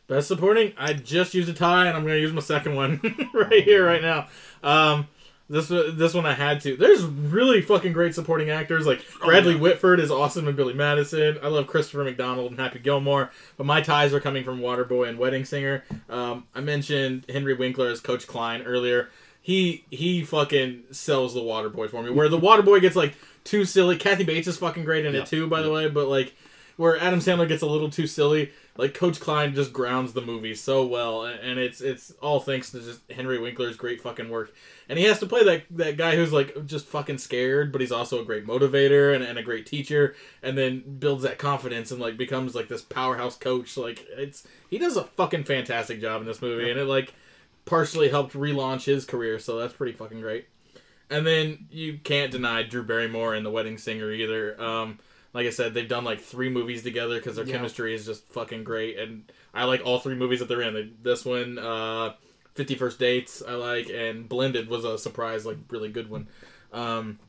Best supporting. I just used a tie, and I'm going to use my second one right here, right now. Um, this this one I had to. There's really fucking great supporting actors. Like, Bradley Whitford is awesome in Billy Madison. I love Christopher McDonald and Happy Gilmore. But my ties are coming from Waterboy and Wedding Singer. Um, I mentioned Henry Winkler as Coach Klein earlier. He he fucking sells the Waterboy for me. Where the Waterboy gets, like, too silly. Kathy Bates is fucking great in yeah. it, too, by yeah. the way. But, like, where Adam Sandler gets a little too silly, like, Coach Klein just grounds the movie so well, and it's it's all thanks to just Henry Winkler's great fucking work. And he has to play that, that guy who's, like, just fucking scared, but he's also a great motivator and, and a great teacher, and then builds that confidence and, like, becomes, like, this powerhouse coach. Like, it's he does a fucking fantastic job in this movie, and it, like, partially helped relaunch his career, so that's pretty fucking great. And then you can't deny Drew Barrymore and The Wedding Singer either. Um... Like I said, they've done, like, three movies together because their yeah. chemistry is just fucking great. And I like all three movies that they're in. This one, uh, fifty First Dates, I like. And Blended was a surprise, like, really good one. Um,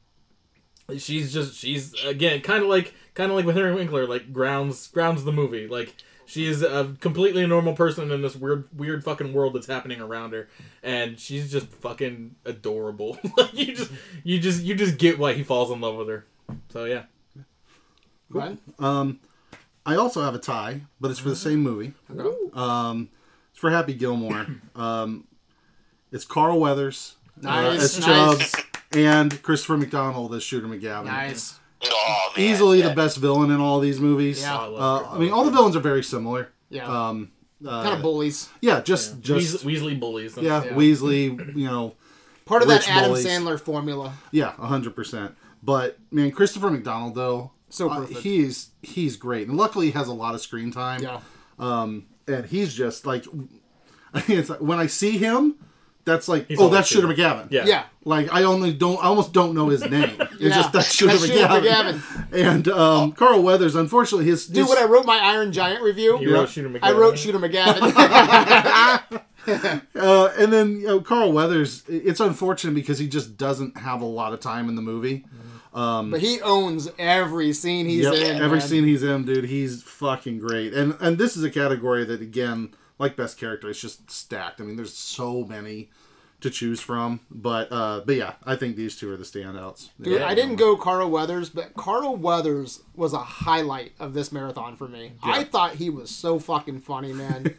she's just, she's, again, kind of like kind of like with Henry Winkler, like, grounds grounds the movie. Like, she is a completely normal person in this weird weird fucking world that's happening around her. And she's just fucking adorable. Like, you just, you just, you just get why he falls in love with her. So, yeah. Cool. Um, I also have a tie, but it's for the same movie. Um, it's for Happy Gilmore. Um, it's Carl Weathers. Nice. Uh, it's nice. Chubbs and Christopher McDonald as Shooter McGavin. Nice. Oh, man, Easily man. the best villain in all these movies. Yeah. Oh, I, uh, I mean, all the villains are very similar. Yeah. Um, uh, kind of bullies. Yeah, just... Yeah. just Weasley bullies. Yeah, yeah, Weasley, you know... Part of that Adam bullies. Sandler formula. Yeah, one hundred percent. But, man, Christopher McDonald, though... So perfect. Uh, he's he's great, and luckily he has a lot of screen time. Yeah, um, and he's just like, I mean, it's like when I see him, that's like, he's oh, that's Shooter McGavin. Yeah, yeah. Like I only don't, I almost don't know his name. It's yeah. just that's Shooter that's McGavin. McGavin. And um, Carl Weathers, unfortunately, his dude. His... When I wrote my Iron Giant review, you yeah. wrote Shooter McGavin. I wrote Shooter McGavin. uh, and then you know, Carl Weathers, it's unfortunate because he just doesn't have a lot of time in the movie. Mm-hmm. Um, but he owns every scene he's yep, in. Every man. scene he's in, dude. He's fucking great. And and this is a category that, again, like best character, it's just stacked. I mean, there's so many to choose from. But, uh, but yeah, I think these two are the standouts. Dude, yeah, I didn't go Carl Weathers, but Carl Weathers was a highlight of this marathon for me. Yeah. I thought he was so fucking funny, man.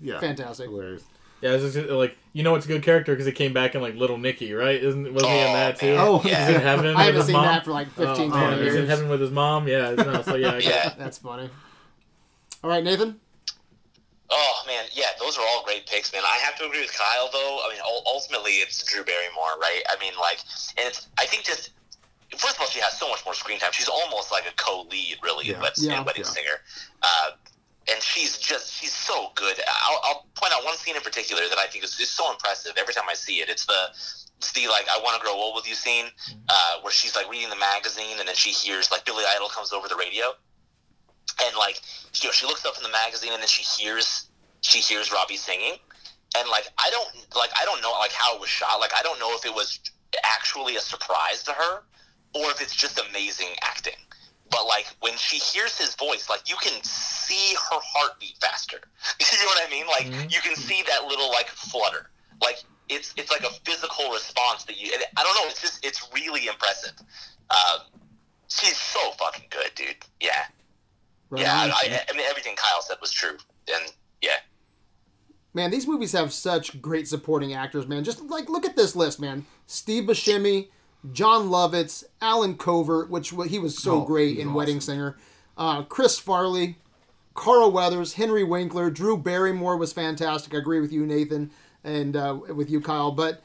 yeah. Fantastic. Hilarious. Yeah, it's just like, you know, it's a good character because he came back in like Little Nicky, right? Isn't wasn't oh, he in that too? Oh, yeah. He's in heaven. I haven't seen mom. that for like fifteen oh, years. He's in heaven with his mom. Yeah, no, so yeah, I yeah. That's funny. All right, Nathan. Oh man, yeah, those are all great picks, man. I have to agree with Kyle though. I mean, ultimately, it's Drew Barrymore, right? I mean, like, and it's I think just first of all, she has so much more screen time. She's almost like a co-lead, really, yeah. but yeah, in Wedding yeah. Singer. Uh, And she's just, she's so good. I'll, I'll point out one scene in particular that I think is, is so impressive every time I see it. It's the, it's the like, I want to grow old with you scene uh, where she's, like, reading the magazine and then she hears, like, Billy Idol comes over the radio. And, like, she, you know, she looks up in the magazine and then she hears, she hears Robbie singing. And, like, I don't, like, I don't know, like, how it was shot. Like, I don't know if it was actually a surprise to her or if it's just amazing acting. But, like, when she hears his voice, like, you can see her heartbeat faster. You know what I mean? Like, mm-hmm. you can see that little, like, flutter. Like, it's it's like a physical response that you. I don't know. It's just it's really impressive. Um, she's so fucking good, dude. Yeah, right. yeah. I, I, I mean, everything Kyle said was true, and yeah. Man, these movies have such great supporting actors, man. Just like look at this list, man. Steve Buscemi, John Lovitz, Alan Covert, which he was so oh, great in awesome. Wedding Singer. Uh, Chris Farley, Carl Weathers, Henry Winkler, Drew Barrymore was fantastic. I agree with you, Nathan, and uh, with you, Kyle. But,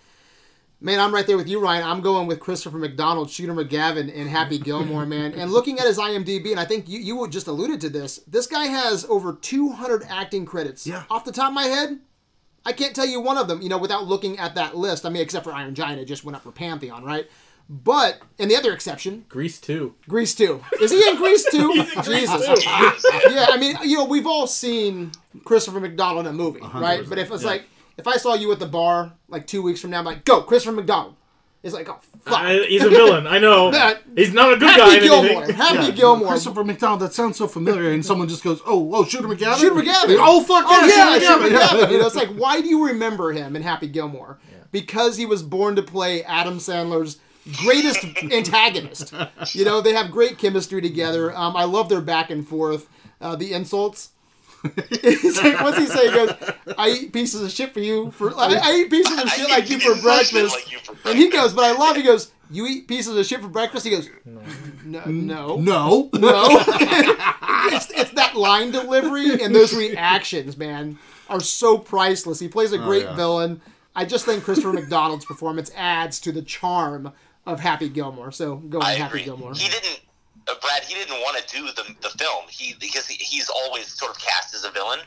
man, I'm right there with you, Ryan. I'm going with Christopher McDonald, Shooter McGavin, and Happy Gilmore, man. And looking at his I M D B, and I think you, you just alluded to this, this guy has over two hundred acting credits. Yeah. Off the top of my head, I can't tell you one of them, you know, without looking at that list. I mean, except for Iron Giant, it just went up for Pantheon, right? But, and the other exception... Grease two. Grease two. Is he in Grease two? He's in Jesus. Grease two. Yeah, I mean, you know, we've all seen Christopher McDonald in a movie, one hundred percent. Right? But if it's yeah. like, if I saw you at the bar, like, two weeks from now, I'm like, go, Christopher McDonald. It's like, oh, fuck. Uh, he's a villain, I know. That, he's not a good Happy guy in Gilmore. Anything. Happy yeah. Gilmore. Christopher McDonald, that sounds so familiar, and someone just goes, oh, oh, Shooter McGavin? Shooter McGavin. Oh, fuck oh, yeah, yeah, Shooter McGavin. Yeah. You know, it's like, why do you remember him in Happy Gilmore? Yeah. Because he was born to play Adam Sandler's greatest antagonist. You know, they have great chemistry together. Um, I love their back and forth. Uh, the insults. He's like, what's he say? He goes, I eat pieces of shit for you. For I, I eat pieces of shit like you for breakfast. Like you for breakfast. And he goes, but I love, he goes, you eat pieces of shit for breakfast? He goes, no. No. No. No. it's, it's that line delivery and those reactions, man, are so priceless. He plays a great oh, yeah. villain. I just think Christopher McDonald's performance adds to the charm of Happy Gilmore. So go on, I Happy agree. Gilmore. He didn't, uh, Brad, he didn't want to do the the film he because he, he's always sort of cast as a villain.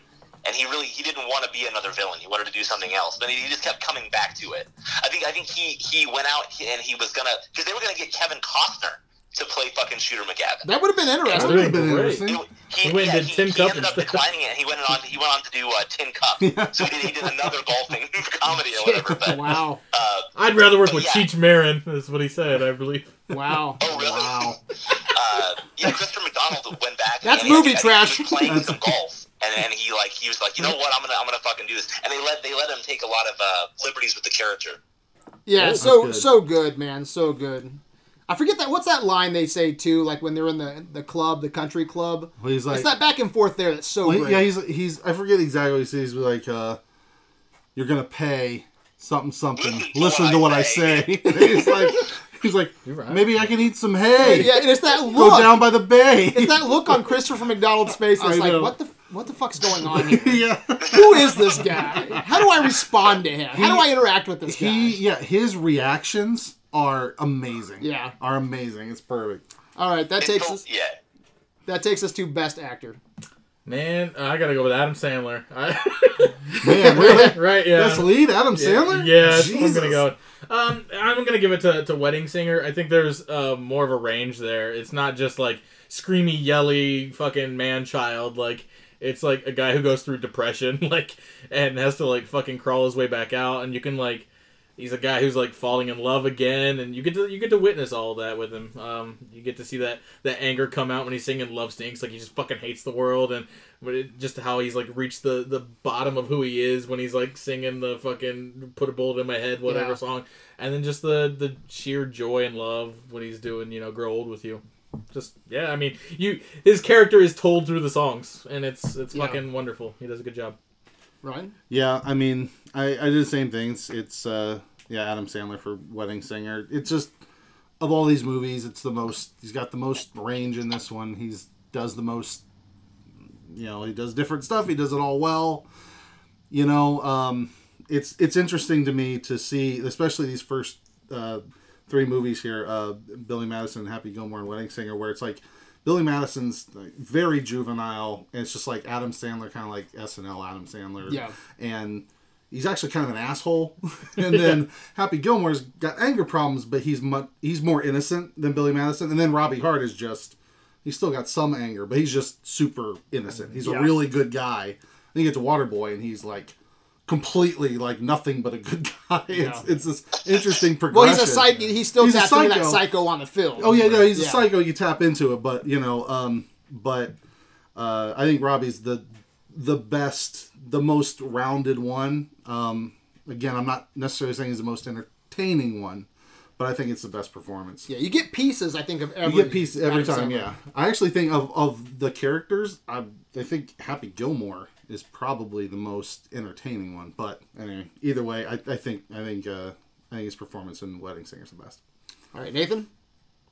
And he really, he didn't want to be another villain. He wanted to do something else. But he, he just kept coming back to it. I think I think he, he went out and he was going to, because they were going to get Kevin Costner to play fucking Shooter McGavin. That would have been interesting. That would have been interesting. It, he, he, yeah, did he, he ended up declining it. He went on. He went on to do uh, Tin Cup. Yeah. So he did, he did another golfing comedy or whatever. But, wow. Uh, I'd rather work with yeah. Cheech Marin. Is what he said, I believe. Wow. Oh really? Wow. uh, yeah, Christopher McDonald went back. That's and movie he, trash. He was playing some golf, and then he like he was like, you know what? I'm gonna I'm gonna fucking do this. And they let they let him take a lot of uh, liberties with the character. Yeah. Oh, so good. so good, man. So good. I forget that. What's that line they say too? Like when they're in the, the club, the country club. Well, he's like, it's that back and forth there. That's so well, great. Yeah, he's he's. I forget exactly what he says. But like, uh, you're gonna pay something something. Listen to what I say. he's like, he's like, right. Maybe I can eat some hay. Yeah, and it's that look. Go down by the bay. It's that look on Christopher McDonald's face. That's like, what the what the fuck's going on here? yeah. Who is this guy? How do I respond to him? He, How do I interact with this he, guy? Yeah, his reactions. Are amazing. Yeah. Are amazing. It's perfect. All right, that takes us yeah. That takes us to best actor. Man, I gotta go with Adam Sandler. I, Man, really? Right, yeah. Best lead, Adam yeah. Sandler? Yeah, Jesus. I'm gonna go. Um, I'm gonna give it to, to Wedding Singer. I think there's uh, more of a range there. It's not just like screamy, yelly, fucking man-child. Like it's like a guy who goes through depression, like, and has to like fucking crawl his way back out. And you can like. He's a guy who's like falling in love again, and you get to you get to witness all of that with him. Um, you get to see that, that anger come out when he's singing "Love Stinks," like he just fucking hates the world, and it, just how he's like reached the, the bottom of who he is when he's like singing the fucking "Put a Bullet in My Head" whatever yeah. song, and then just the, the sheer joy and love when he's doing you know "Grow Old With You." Just yeah, I mean you his character is told through the songs, and it's it's fucking yeah. wonderful. He does a good job. Ryan? Yeah, I mean, I, I do the same things. It's, uh, yeah, Adam Sandler for Wedding Singer. It's just, of all these movies, it's the most, he's got the most range in this one. He's does the most, you know, he does different stuff. He does it all well. You know, um, it's it's interesting to me to see, especially these first uh, three movies here, uh, Billy Madison, Happy Gilmore, and Wedding Singer, where it's like, Billy Madison's very juvenile, and it's just like Adam Sandler, kind of like S N L Adam Sandler. Yeah. And he's actually kind of an asshole. And then yeah. Happy Gilmore's got anger problems, but he's mu- he's more innocent than Billy Madison. And then Robbie Hart is just, he's still got some anger, but he's just super innocent. He's yeah. a really good guy. Then you get to Waterboy, and he's like completely like nothing but a good guy. It's, yeah. it's this interesting progression. Well, he's a psycho. He still taps into that psycho on the film. Oh yeah, yeah. He's yeah. a psycho. You tap into it, but you know, um, but uh, I think Robbie's the the best, the most rounded one. Um, again, I'm not necessarily saying it's the most entertaining one, but I think it's the best performance. Yeah, you get pieces, I think, of every... You get pieces every time, yeah. I actually think of, of the characters, I, I think Happy Gilmore is probably the most entertaining one. But anyway, either way, I, I think I think, uh, I think his performance in Wedding Singer is the best. All right, Nathan?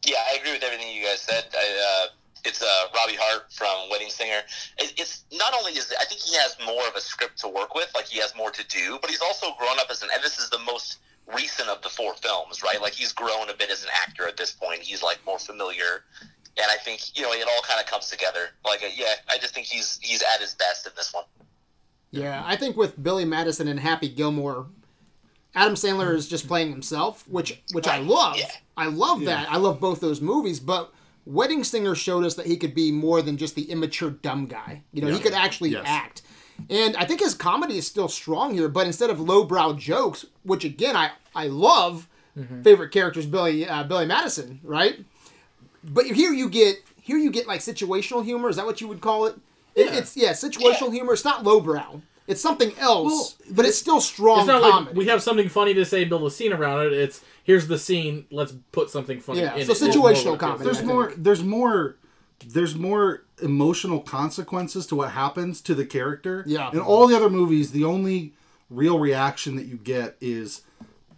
Yeah, I agree with everything you guys said. I, uh, it's uh, Robbie Hart from Wedding Singer. It, it's not only is... I think he has more of a script to work with, like he has more to do, but he's also grown up as an... And this is the most... recent of the four films, right? Like, he's grown a bit as an actor at this point. He's, like, more familiar. And I think, you know, it all kind of comes together. Like, yeah, I just think he's he's at his best in this one. Yeah, I think with Billy Madison and Happy Gilmore, Adam Sandler is just playing himself, which which right. I love. Yeah. I love yeah. that. I love both those movies, but Wedding Singer showed us that he could be more than just the immature dumb guy. You know, yeah. he could actually yes. act. And I think his comedy is still strong here, but instead of lowbrow jokes, which again, I, I love, mm-hmm. favorite characters, Billy uh, Billy Madison, right? But here you get here you get like situational humor. Is that what you would call it? Yeah. it it's yeah, situational yeah. humor. It's not lowbrow. It's something else, well, but it's still strong it's not comedy. Like we have something funny to say, build a scene around it. It's here's the scene. Let's put something funny. Yeah, in so it. situational comedy. There's more. There's more. There's more emotional consequences to what happens to the character. Yeah. In all the other movies, the only real reaction that you get is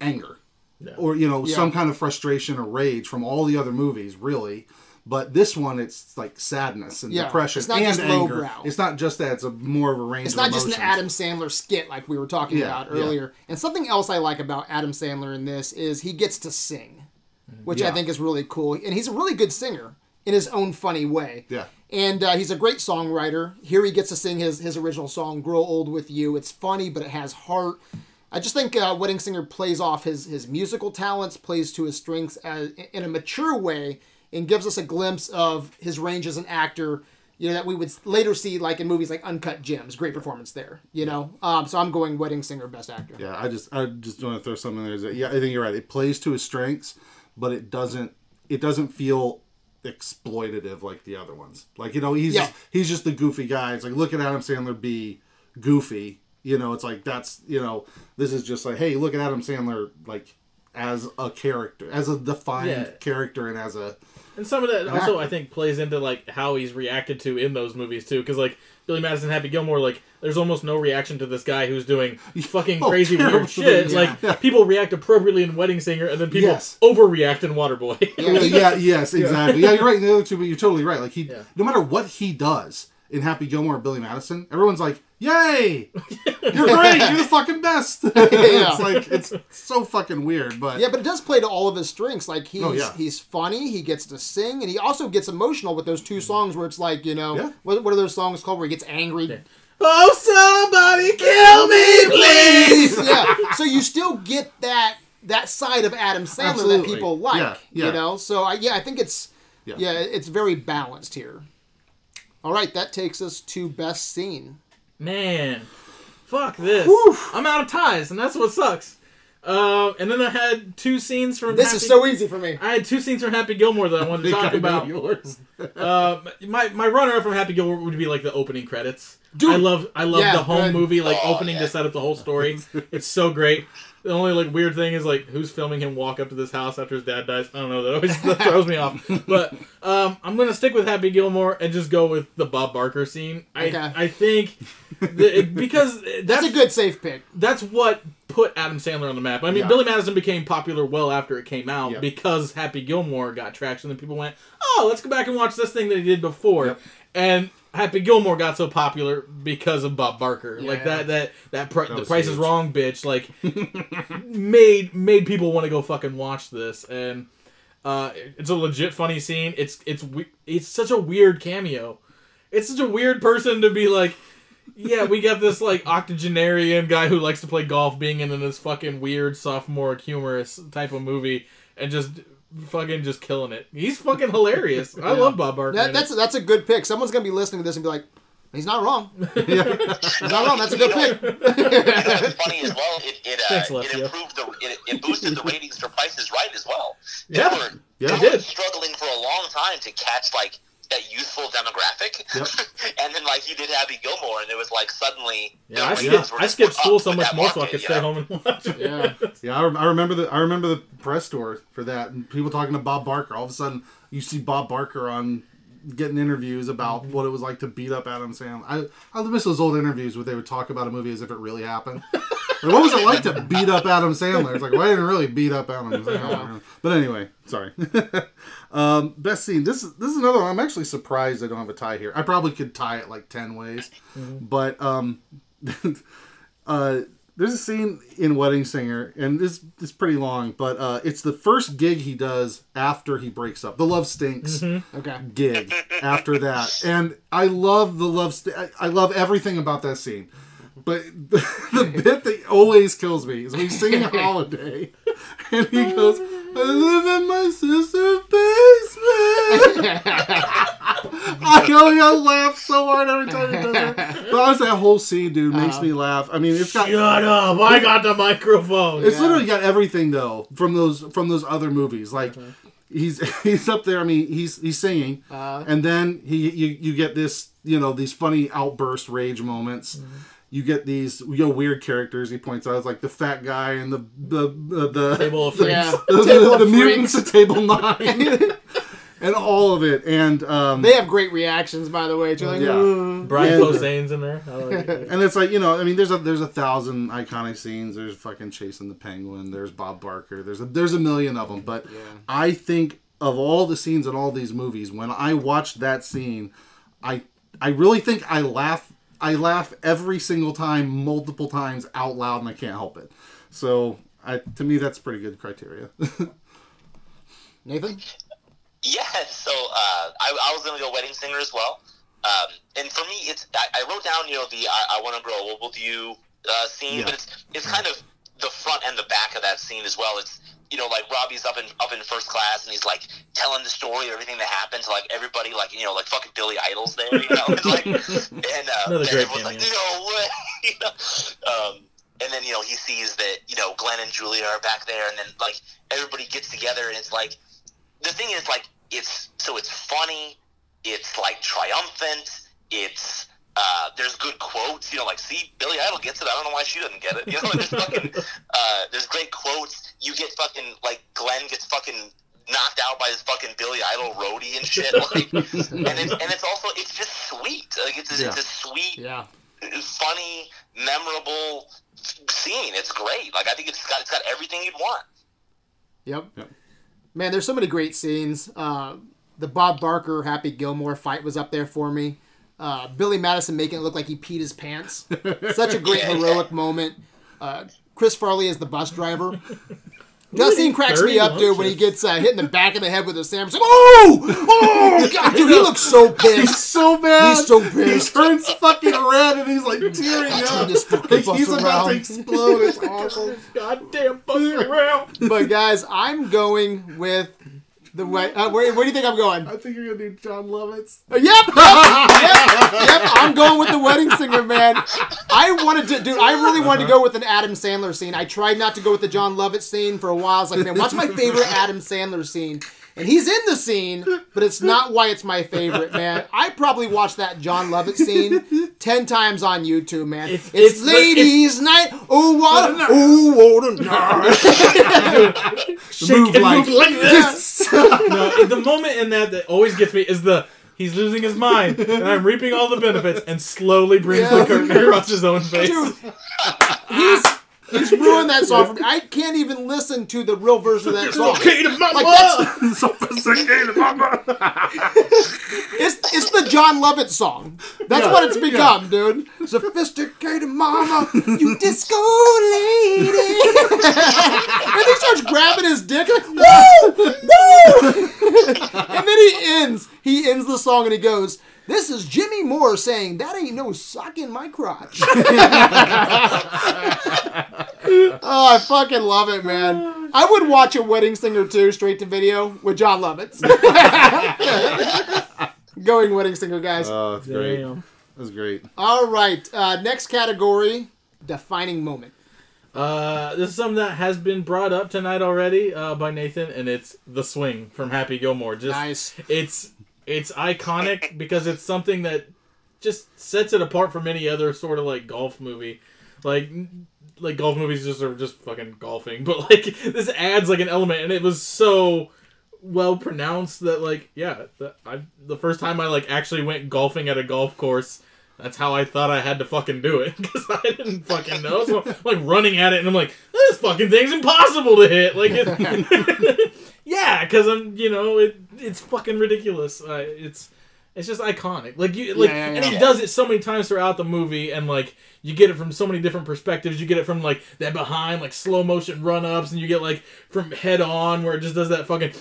anger. Yeah. Or, you know, yeah. some kind of frustration or rage from all the other movies, really. But this one, it's like sadness and yeah. depression it's not and just anger. Lowbrow. It's not just that. It's a more of a range of It's not of just an Adam Sandler skit like we were talking yeah. about earlier. Yeah. And something else I like about Adam Sandler in this is he gets to sing, which yeah. I think is really cool. And he's a really good singer. In his own funny way. Yeah. And uh, he's a great songwriter. Here he gets to sing his, his original song, Grow Old With You. It's funny, but it has heart. I just think uh, Wedding Singer plays off his, his musical talents, plays to his strengths as, in a mature way, and gives us a glimpse of his range as an actor, you know, that we would later see like in movies like Uncut Gems. Great performance there, you know. Um, so I'm going Wedding Singer, Best Actor. Yeah, I just, I just want to throw something there. Yeah, I think you're right. It plays to his strengths, but it doesn't, it doesn't feel... exploitative like the other ones. Like, you know, he's yeah. just, he's just the goofy guy. It's like, look at Adam Sandler be goofy. You know, it's like, that's, you know, this is just like, hey, look at Adam Sandler like as a character, as a defined yeah. character, and as a and some of that also actor. I think plays into like how he's reacted to in those movies too, because like Billy Madison, Happy Gilmore, like there's almost no reaction to this guy who's doing fucking oh, crazy weird shit. Yeah. Like yeah. people react appropriately in Wedding Singer, and then people yes. overreact in Waterboy. yeah, yeah, yes, exactly. Yeah, you're right. The other two, but you're totally right. Like he, yeah. no matter what he does in Happy Gilmore or Billy Madison, everyone's like, "Yay, you're great, you're the fucking best." yeah. It's like it's so fucking weird, but yeah, but it does play to all of his strengths. Like he's oh, yeah. he's funny, he gets to sing, and he also gets emotional with those two songs where it's like, you know, yeah. what, what are those songs called where he gets angry? Yeah. Oh, somebody kill me, please! yeah. So you still get that that side of Adam Sandler Absolutely. that people like, yeah. Yeah. you know. So I, yeah, I think it's yeah. yeah, it's very balanced here. All right, that takes us to best scene. Man, fuck this. Oof. I'm out of ties, and that's what sucks. Uh, and then I had two scenes from This Happy is so easy for me. I had two scenes from Happy Gilmore that I wanted to talk I about. Yours. uh, my my runner-up from Happy Gilmore would be like the opening credits. Dude. I love I love yeah, the home good. movie like oh, opening yeah. to set up the whole story. It's so great. The only like weird thing is like who's filming him walk up to this house after his dad dies. I don't know. That always that throws me off. But um, I'm gonna stick with Happy Gilmore and just go with the Bob Barker scene. I okay. I think the, it, because that's, that's a good safe pick. That's what put Adam Sandler on the map. I mean, yeah. Billy Madison became popular well after it came out yep. because Happy Gilmore got traction. And people went, oh, let's go back and watch this thing that he did before. Yep. And Happy Gilmore got so popular because of Bob Barker. Yeah. Like that, that, that, pr- that the Price huge. Is Wrong bitch, like made, made people want to go fucking watch this. And, uh, it's a legit funny scene. It's, it's, we- it's such a weird cameo. It's such a weird person to be like, yeah, we got this like octogenarian guy who likes to play golf being in this fucking weird sophomoric humorous type of movie and just fucking just killing it. He's fucking hilarious. I yeah. love Bob Barker. That, that's that's a good pick. Someone's gonna be listening to this and be like, he's not wrong. Yeah. He's not wrong. That's a good pick. It's funny as well. It it, uh, Thanks, it improved the it, it boosted the ratings for Price is Right as well. They yeah, were, yeah, they it were did. Struggling for a long time to catch like. that youthful demographic. Yep. And then, like, you did Happy Gilmore, and it was, like, suddenly... Yeah, I, yeah. Were I skipped school so much more, market, so I could stay know? home and watch it. Yeah, yeah I, re- I, remember the, I remember the press tour for that, and people talking to Bob Barker. All of a sudden, you see Bob Barker on... getting interviews about mm-hmm. what it was like to beat up Adam Sandler. I I miss those old interviews where they would talk about a movie as if it really happened. Like, what was it like to beat up Adam Sandler? It's like, well, I didn't really beat up Adam Sandler. But anyway, sorry. um, best scene. This is this is another one. I'm actually surprised I don't have a tie here. I probably could tie it like ten ways. Mm-hmm. But um, uh, there's a scene in Wedding Singer, and this is pretty long, but uh, it's the first gig he does after he breaks up. The Love Stinks mm-hmm. okay. gig after that. And I love the Love St- I, I love everything about that scene. But the, the bit that always kills me is when he's singing Holiday, and he goes, I live in my sister's basement. I only I laugh so hard every time he does it. But honestly, that whole scene, dude, makes um, me laugh. I mean, it's got shut up! I got the microphone. It's yeah. literally got everything though from those from those other movies. Like mm-hmm. he's he's up there. I mean, he's he's singing, uh, and then he you you get this you know these funny outburst rage moments. Mm-hmm. You get these you know, weird characters. He points out, it's like the fat guy and the the uh, the table of the, yeah. the, the, the, the mutants at table nine, and all of it. And um, they have great reactions, by the way. Like, yeah. mm. Brian Posehn's in there, I like it. And it's like you know, I mean, there's a there's a thousand iconic scenes. There's fucking chasing the penguin. There's Bob Barker. There's a, there's a million of them. But yeah. I think of all the scenes in all these movies, when I watched that scene, I I really think I laugh. I laugh every single time, multiple times out loud, and I can't help it. So, I, to me, that's pretty good criteria. Nathan? Yeah, so uh, I, I was going to go Wedding Singer as well. Um, and for me, it's I, I wrote down, you know, the I, I Want to Grow Old With You uh, scene, yeah. but it's it's kind of the front and the back of that scene as well. It's, you know, like Robbie's up in up in first class, and he's like telling the story, everything that happened to like everybody, like you know, like fucking Billy Idol's there, you know, and like and, uh, and everyone's like, no way, you know, um, and then you know he sees that you know Glenn and Julia are back there, and then like everybody gets together, and it's like the thing is like it's so it's funny, it's like triumphant, it's. Uh, there's good quotes, you know, like, see, Billy Idol gets it, I don't know why she doesn't get it. You know, there's fucking, uh, there's great quotes. You get fucking, like, Glenn gets fucking knocked out by this fucking Billy Idol roadie and shit, like, and, it, and it's also, it's just sweet. Like, it's, yeah. it's a sweet, yeah. funny, memorable scene. It's great. Like, I think it's got, it's got everything you'd want. Yep. yep. Man, there's so many great scenes. Uh, the Bob Barker, Happy Gilmore fight was up there for me. Uh, Billy Madison making it look like he peed his pants. Such a great heroic moment. Uh, Chris Farley as the bus driver. That scene cracks me up, dude, when he gets uh, hit in the back of the head with a sandwich. Like, oh! Oh! God, dude, he looks so pissed. He's so bad. He's so pissed. He turns fucking red, and he's, like, tearing up. Like, he's around. about to explode. It's awful. Goddamn bus around. But, guys, I'm going with... The way, uh, where, where do you think I'm going? I think you're going to do John Lovitz. Yep! Yep! Yep! I'm going with the Wedding Singer, man. I wanted to, dude, I really wanted to go with an Adam Sandler scene. I tried not to go with the John Lovitz scene for a while. I was like, man, what's my favorite Adam Sandler scene? And he's in the scene, but it's not why it's my favorite, man. I probably watched that John Lovitz scene ten times on YouTube, man. It's, it's, it's Ladies' it's, Night. Oh, what a night. Oh, what a night. Shake move and like, move like this. No, the moment in that that always gets me is the, he's losing his mind, and I'm reaping all the benefits, and slowly brings yeah. the curtain across his own face. Dude, he's... He's ruined that song for me. I can't even listen to the real version of that song. It's sophisticated mama. It's it's the John Lovitz song. That's yeah. what it's become, yeah. dude. Sophisticated mama, you disco lady. And he starts grabbing his dick like, woo, woo. And then he ends. He ends the song and he goes, this is Jimmy Moore saying, that ain't no sock in my crotch. Oh, I fucking love it, man. I would watch a Wedding Singer two straight to video with John Lovitz. Going Wedding Singer, guys. Oh, that's great. Damn. That's great. All right. Uh, next category, defining moment. Uh, this is something that has been brought up tonight already uh, by Nathan, and it's the swing from Happy Gilmore. Just, nice. It's... It's iconic because it's something that just sets it apart from any other sort of like golf movie. Like, like golf movies just are just fucking golfing, but like this adds like an element, and it was so well pronounced that like yeah, the, I, the first time I like actually went golfing at a golf course, that's how I thought I had to fucking do it because I didn't fucking know. So I'm like running at it, and I'm like, this fucking thing's impossible to hit. Like, it, yeah, because I'm you know it it's fucking ridiculous. Uh, it's. It's just iconic. Like you like yeah, yeah, yeah. And he does it so many times throughout the movie, and like you get it from so many different perspectives. You get it from like that behind, like slow motion run ups, and you get like from head on where it just does that fucking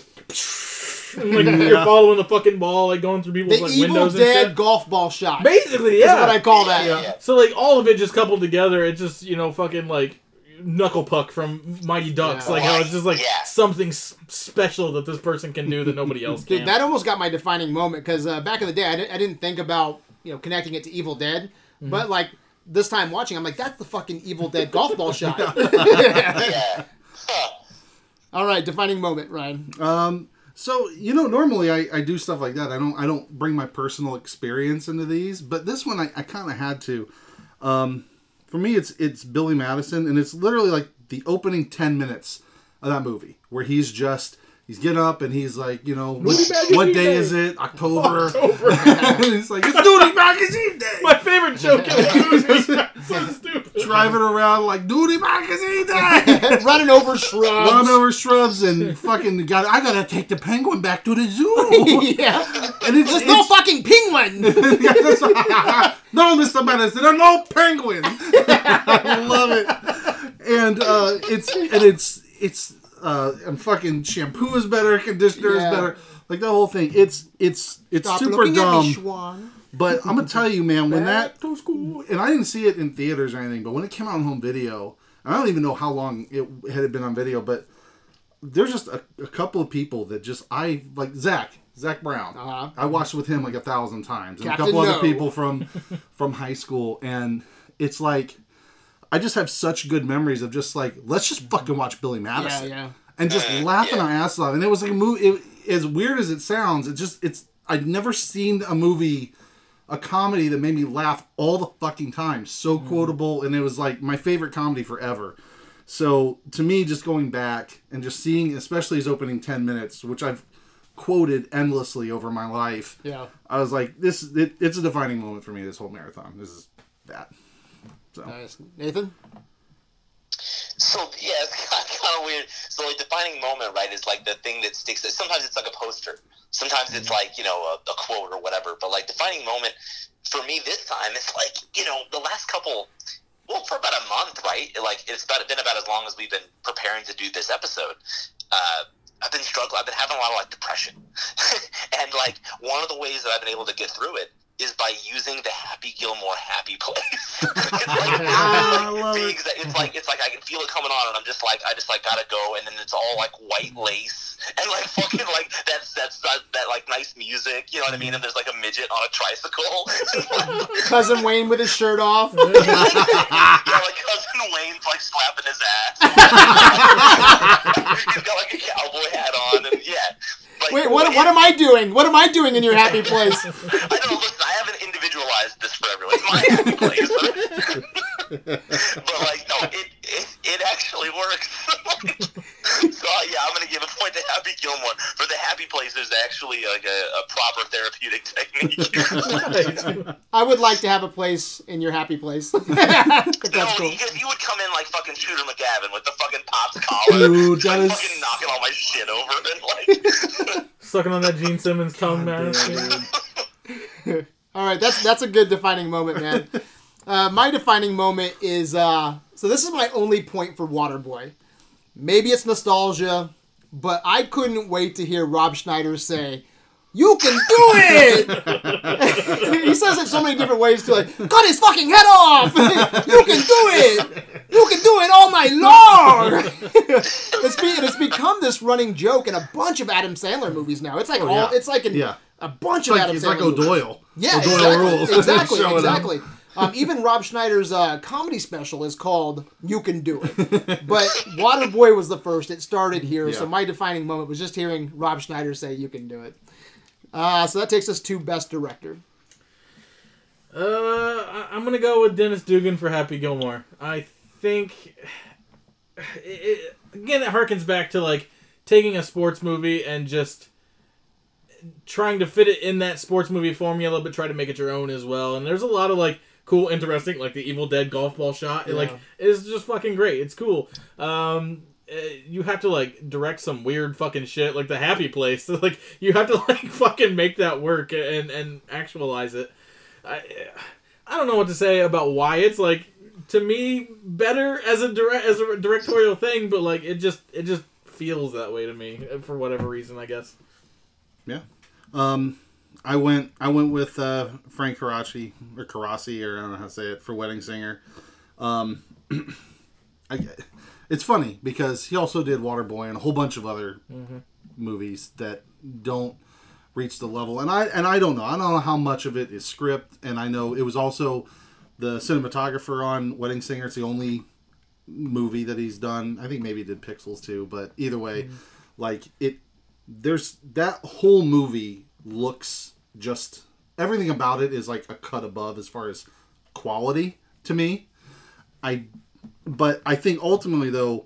and, like yeah. you're following the fucking ball, like going through people's the like Evil windows Dead and shit. Golf ball shot. Basically, yeah. That's what I call that. Yeah. Yeah. So like all of it just coupled together, it's just, you know, fucking like knuckle puck from Mighty Ducks, yeah. like how it's just like yeah. something s- special that this person can do that nobody else can. Dude, that almost got my defining moment because uh, back in the day I, di- I didn't think about, you know, connecting it to Evil Dead, mm-hmm. but like this time watching I'm like, that's the fucking Evil Dead golf ball shot. Yeah. All right, defining moment, Ryan. Um, so you know, normally I, I do stuff like that. I don't I don't bring my personal experience into these, but this one I, I kind of had to. Um, For me, it's it's Billy Madison, and it's literally like the opening ten minutes of that movie, where he's just he's getting up and he's like, you know, what, what day is it? October. October. And he's like, it's Duty Magazine Day. My favorite joke in the movie. So stupid. Driving around like Duty Magazine Day, running over shrubs, running over shrubs, and fucking got I gotta take the penguin back to the zoo. Yeah, and it's just no fucking penguin. No, Mister Menace, there are no penguins. I love it. And uh, it's and it's it's uh, and fucking shampoo is better, conditioner is yeah. better, like the whole thing. It's it's it's Stop super dumb. Me, but I'm gonna tell you, man, when Back that school, and I didn't see it in theaters or anything, but when it came out on home video, I don't even know how long it had been on video, but there's just a, a couple of people that just I like Zach. Zach Brown. Uh-huh. I watched with him like a thousand times. And Captain a couple no. other people from from high school. And it's like, I just have such good memories of just like, let's just fucking watch Billy Madison. Yeah, yeah. And just uh, laughing yeah. our ass off. And it was like a movie, it, as weird as it sounds, it just, it's, I'd never seen a movie, a comedy that made me laugh all the fucking time. So mm. quotable. And it was like my favorite comedy forever. So to me, just going back and just seeing, especially his opening ten minutes, which I've quoted endlessly over my life. Yeah, I was like, this. It, it's a defining moment for me. This whole marathon. This is that. So nice. Nathan. So yeah, it's kind of weird. So like defining moment, right? Is like the thing that sticks. Sometimes it's like a poster. Sometimes mm-hmm. it's like, you know, a, a quote or whatever. But like defining moment for me this time, it's like, you know, the last couple. Well, for about a month, right? Like it's about been about as long as we've been preparing to do this episode. Uh, I've been struggling. I've been having a lot of like depression, and like one of the ways that I've been able to get through it is by using the Happy Gilmore Happy Place. It's, like, ah, it's, like, it. exa- it's like it's like I can feel it coming on, and I'm just like I just like gotta go, and then it's all like white lace and like fucking like that's that's that, that like nice music, you know what I mean? And there's like a midget on a tricycle, cousin Wayne with his shirt off. Yeah, like cousin Wayne's like slapping his ass. He's got like a cowboy hat on, and yeah. Like, Wait, what what am I doing? What am I doing in your happy place? I don't listen, I haven't individualized this for everyone. It's my happy place. But like, no, it it, it actually works. So yeah, I'm gonna give a point to Happy Gilmore. For the happy place, there's actually like a, a proper therapeutic technique. I would like to have a place in your happy place. That's no, cool. You, you would come in like fucking Shooter McGavin with the fucking pop's collar. Ooh, that like, is... fucking knocking all my shit over and like sucking on that Gene Simmons tongue, man. All right, that's that's a good defining moment, man. Uh, my defining moment is uh, so this is my only point for Waterboy. Maybe it's nostalgia, but I couldn't wait to hear Rob Schneider say, "You can do it!" He says it so many different ways to like, cut his fucking head off! You can do it! You can do it all night long! It's, be, it's become this running joke in a bunch of Adam Sandler movies now. It's like oh, all, yeah. it's like in yeah. a bunch it's of like, Adam Sandler like movies. It's like O'Doyle. Yeah, O'Doyle exactly, rules. Exactly, exactly. Um, even Rob Schneider's uh, comedy special is called You Can Do It. But Waterboy was the first. It started here. Yeah. So my defining moment was just hearing Rob Schneider say You Can Do It. Uh, so that takes us to Best Director. Uh, I'm going to go with Dennis Dugan for Happy Gilmore. I think, it, again, it harkens back to, like, taking a sports movie and just trying to fit it in that sports movie formula, but try to make it your own as well. And there's a lot of, like, cool, interesting, like the Evil Dead golf ball shot. It, yeah. Like, it's just fucking great. It's cool. Um... You have to, like, direct some weird fucking shit, like The Happy Place. Like, you have to, like, fucking make that work and, and actualize it. I I don't know what to say about why it's, like, to me, better as a direct as a directorial thing, but, like, it just it just feels that way to me for whatever reason, I guess. Yeah, um, I went I went with uh, Frank Coraci or Coraci or I don't know how to say it for Wedding Singer. Um, I. It's funny because he also did Waterboy and a whole bunch of other mm-hmm. movies that don't reach the level. And I and I don't know. I don't know how much of it is script. And I know it was also the cinematographer on Wedding Singer. It's the only movie that he's done. I think maybe he did Pixels too. But either way, mm-hmm. like it, there's that whole movie looks just everything about it is like a cut above as far as quality to me. I. But I think ultimately, though,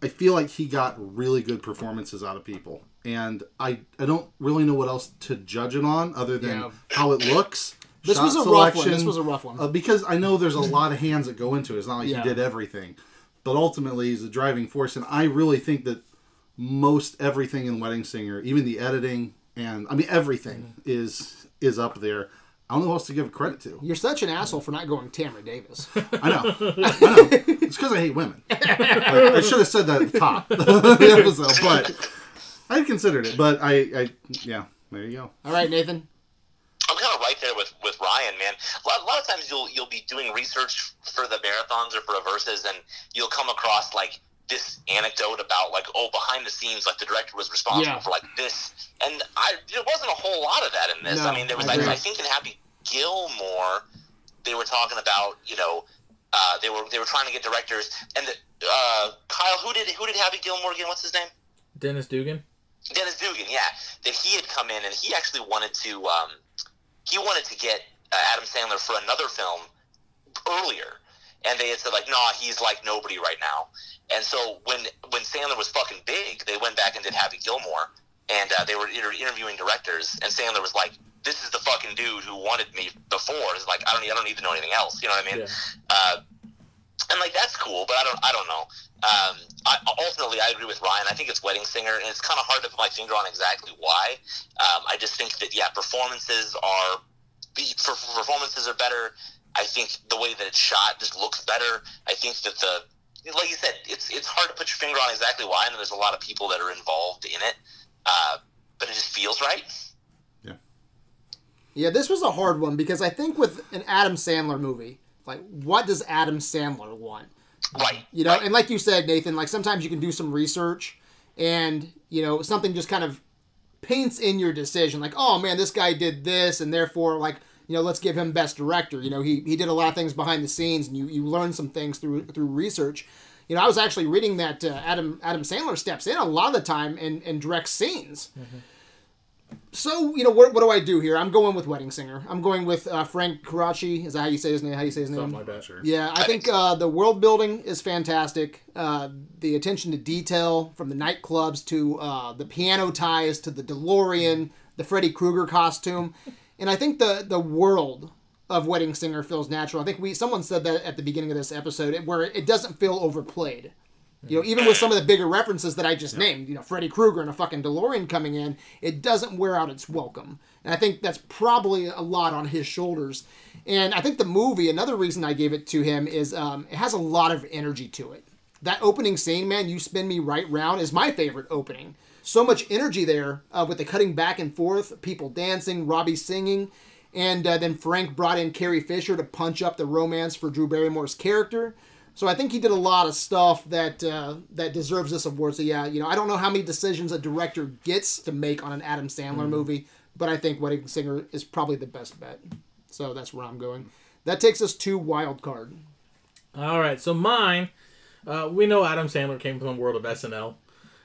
I feel like he got really good performances out of people. And I, I don't really know what else to judge it on other than yeah. how it looks. This was a rough one. This was a rough one. Uh, because I know there's a lot of hands that go into it. It's not like yeah. he did everything. But ultimately, he's the driving force. And I really think that most everything in Wedding Singer, even the editing and, I mean, everything mm-hmm. is is up there. I don't know who else to give credit to. You're such an asshole for not going Tamra Davis. I know. I know. It's because I hate women. Like, I should have said that at the top of the episode, but I considered it. But I, I, yeah, there you go. All right, Nathan. I'm kind of right there with, with Ryan, man. A lot, a lot of times you'll you'll be doing research for the marathons or for a versus, and you'll come across like this anecdote about like, oh, behind the scenes, like the director was responsible yeah. for like this. And I, there wasn't a whole lot of that in this. No, I mean, there was, I, I, I think in Happy Gilmore, they were talking about, you know, uh, they were they were trying to get directors. And the, uh, Kyle, who did who did Happy Gilmore again? What's his name? Dennis Dugan. Dennis Dugan, yeah. That he had come in and he actually wanted to, um, he wanted to get uh, Adam Sandler for another film earlier. And they had said, like, nah, he's like nobody right now. And so when, when Sandler was fucking big, they went back and did Happy Gilmore. And uh, they were inter- interviewing directors, and Sandler was like, "This is the fucking dude who wanted me before." It's like I don't, I don't need to know anything else. You know what I mean? Yeah. Uh, and like that's cool, but I don't, I don't know. Um, I, ultimately, I agree with Ryan. I think it's Wedding Singer, and it's kind of hard to put my finger on exactly why. Um, I just think that yeah, performances are, for, for performances are better. I think the way that it's shot just looks better. I think that the, like you said, it's it's hard to put your finger on exactly why, and there's a lot of people that are involved in it. Uh, but it just feels right. Yeah. Yeah, this was a hard one because I think with an Adam Sandler movie, like, what does Adam Sandler want? Right. You know, right. And like you said, Nathan, like, sometimes you can do some research and, you know, something just kind of paints in your decision. Like, oh, man, this guy did this, and therefore, like, you know, let's give him Best Director. You know, he he did a lot of things behind the scenes, and you, you learn some things through through research. You know, I was actually reading that uh, Adam Adam Sandler steps in a lot of the time and, and directs scenes. Mm-hmm. So, you know, what what do I do here? I'm going with Wedding Singer. I'm going with uh, Frank Coraci. Is that how you say his name? How do you say his name? Something like that, sure. Yeah, I think uh, the world building is fantastic. Uh, the attention to detail, from the nightclubs to uh, the piano ties to the DeLorean, the Freddy Krueger costume. And I think the the world of Wedding Singer feels natural. I think we someone said that at the beginning of this episode, where it doesn't feel overplayed. You know, even with some of the bigger references that I just yep. named, you know, Freddy Krueger and a fucking DeLorean coming in, it doesn't wear out its welcome. And I think that's probably a lot on his shoulders. And I think the movie, another reason I gave it to him is um, it has a lot of energy to it. That opening scene, man, You Spin Me Right Round, is my favorite opening. So much energy there uh, with the cutting back and forth, people dancing, Robbie singing. And uh, then Frank brought in Carrie Fisher to punch up the romance for Drew Barrymore's character. So I think he did a lot of stuff that uh, that deserves this award. So yeah, you know, I don't know how many decisions a director gets to make on an Adam Sandler mm. movie, but I think Wedding Singer is probably the best bet. So that's where I'm going. That takes us to Wild Card. All right, so mine, uh, we know Adam Sandler came from the world of S N L.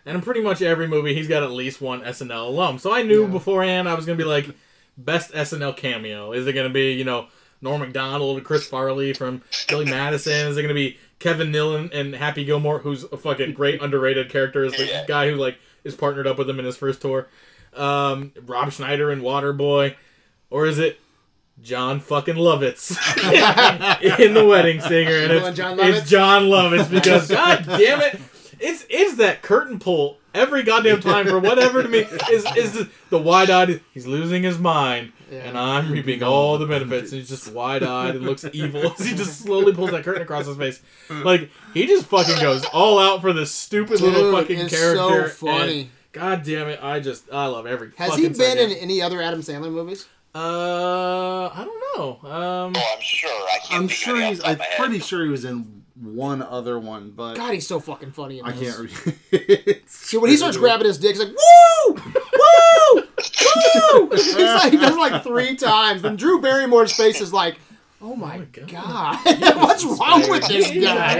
And in pretty much every movie, he's got at least one S N L alum. So I knew yeah. beforehand I was going to be like, best S N L cameo. Is it going to be, you know, Norm MacDonald, Chris Farley from Billy Madison? Is it going to be Kevin Nealon and Happy Gilmore, who's a fucking great underrated character, is the yeah. guy who like is partnered up with him in his first tour? Um, Rob Schneider in Waterboy? Or is it John fucking Lovitz in The Wedding Singer? And it's John Lovitz, it's John Lovitz because god damn it, it's it's that curtain pull every goddamn time for whatever to me is is the wide eyed. He's losing his mind, yeah. and I'm reaping all the benefits. And he's just wide eyed and looks evil as he just slowly pulls that curtain across his face. Like he just fucking goes all out for this stupid Dude, little fucking it's character. So funny. And god damn it, I just I love every. Has fucking he been second. in any other Adam Sandler movies? Uh, I don't know. Um, oh, I'm sure. I can't I'm sure he's. I'm pretty sure he was in one other one, but god, he's so fucking funny in this. I can't. Re- so when he starts grabbing his dick, he's like, "Woo, woo, woo!" He's like, he does it like three times. Then Drew Barrymore's face is like, "Oh my, oh my god, god. what's wrong with this guy?"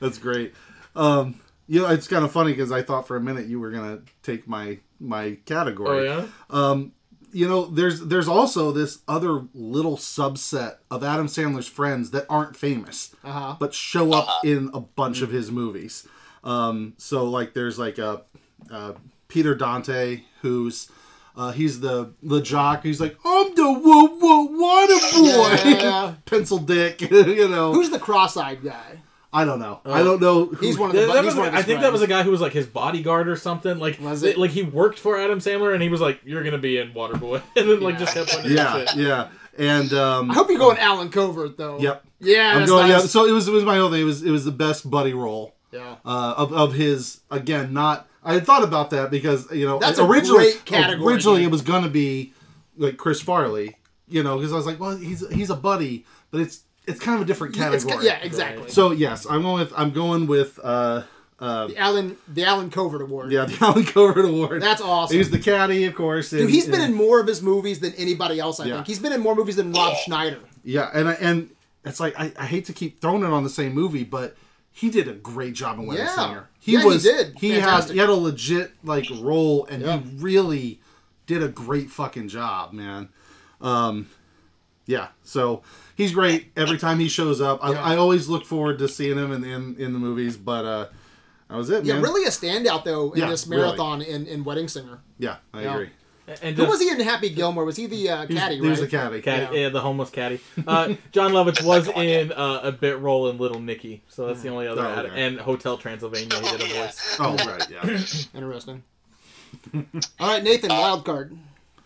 That's great. Um, you know, it's kind of funny because I thought for a minute you were gonna take my my category. Oh yeah. Um. You know, there's there's also this other little subset of Adam Sandler's friends that aren't famous, uh-huh. but show up in a bunch mm-hmm. of his movies. Um, so like there's like a, a Peter Dante who's uh, he's the the jock. He's like, I'm the woo woo water boy, yeah. pencil dick. You know, who's the cross-eyed guy? I don't know. Uh, I don't know. Who, he's one of the. Bu- was, one of I think friends. that was a guy who was like his bodyguard or something. Like, was it? Like he worked for Adam Sandler, and he was like, "You're gonna be in Waterboy," and then like yeah. just kept putting yeah, shit. Yeah, yeah. And um, I hope you go um, in Alan Covert though. Yep. Yeah. I'm going. Nice. Yeah. So it was. It was my whole thing. It was. It was the best buddy role. Yeah. Uh, of of his again. Not. I had thought about that because you know that's originally a great category. Originally, it was gonna be like Chris Farley. You know, because I was like, well, he's he's a buddy, but it's. It's kind of a different category. It's, yeah, exactly. So yes, I'm going with I'm going with uh, uh, the Alan the Alan Covert Award. Yeah, the Alan Covert Award. That's awesome. He's the caddy, of course. And, dude, he's and, been in more of his movies than anybody else. I yeah. think he's been in more movies than Rob Schneider. Yeah, and I, and it's like I, I hate to keep throwing it on the same movie, but he did a great job in Wedding yeah. Singer. He yeah, was. He did. He has he had a legit like role, and yeah. he really did a great fucking job, man. Um, yeah. So. He's great every time he shows up. I, yeah. I always look forward to seeing him in in, in the movies, but uh, that was it, man. Yeah, really a standout, though, in yeah, this marathon really. in, in Wedding Singer. Yeah, I yeah. agree. And who just, was he in Happy Gilmore? Was he the uh, caddy, right? He was the caddy. caddy yeah. yeah, the homeless caddy. Uh, John Lovitz was in uh, a bit role in Little Nicky, so that's the only other. Oh, ad- okay. And Hotel Transylvania, he did a voice. Oh, right, yeah. Interesting. All right, Nathan, wild card.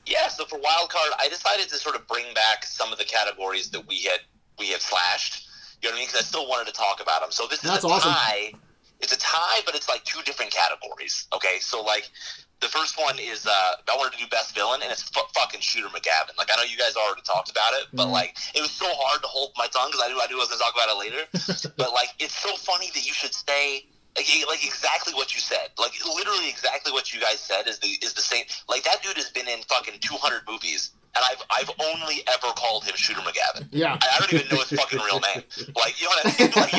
Yeah, so for Wildcard, I decided to sort of bring back some of the categories that we had we had slashed. You know what I mean? Because I still wanted to talk about them. So this is That's a awesome. tie. It's a tie, but it's like two different categories. Okay, so like the first one is uh, I wanted to do best villain, and it's f- fucking Shooter McGavin. Like I know you guys already talked about it, but mm-hmm. like it was so hard to hold my tongue because I knew I knew I was gonna talk about it later. But like it's so funny that you should say. Like, like exactly what you said. Like literally exactly what you guys said is the is the same. Like that dude has been in fucking two hundred movies, and I've I've only ever called him Shooter McGavin. Yeah, I, I don't even know his fucking real name. Like you know what I mean? Like,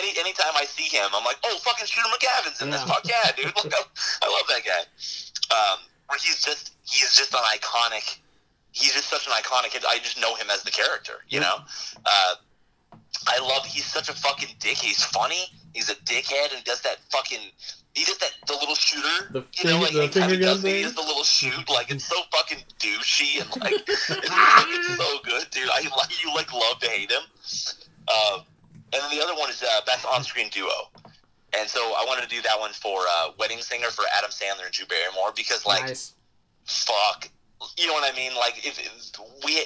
any anytime I see him, I'm like, oh fucking Shooter McGavin's in yeah. this. Fuck yeah, dude! Like, I, I love that guy. Um, where he's just he's just an iconic. He's just such an iconic. I just know him as the character. You know. Uh, I love. He's such a fucking dick. He's funny. He's a dickhead and does that fucking. He does that the little shooter. The you know, like the he kind of does. He does the little shoot. Like it's so fucking douchey and like it's, it's so good, dude. I like you like love to hate him. Uh, and then the other one is uh, best on-screen duo. And so I wanted to do that one for uh, Wedding Singer for Adam Sandler and Drew Barrymore because like, nice. fuck, you know what I mean? Like if, if we.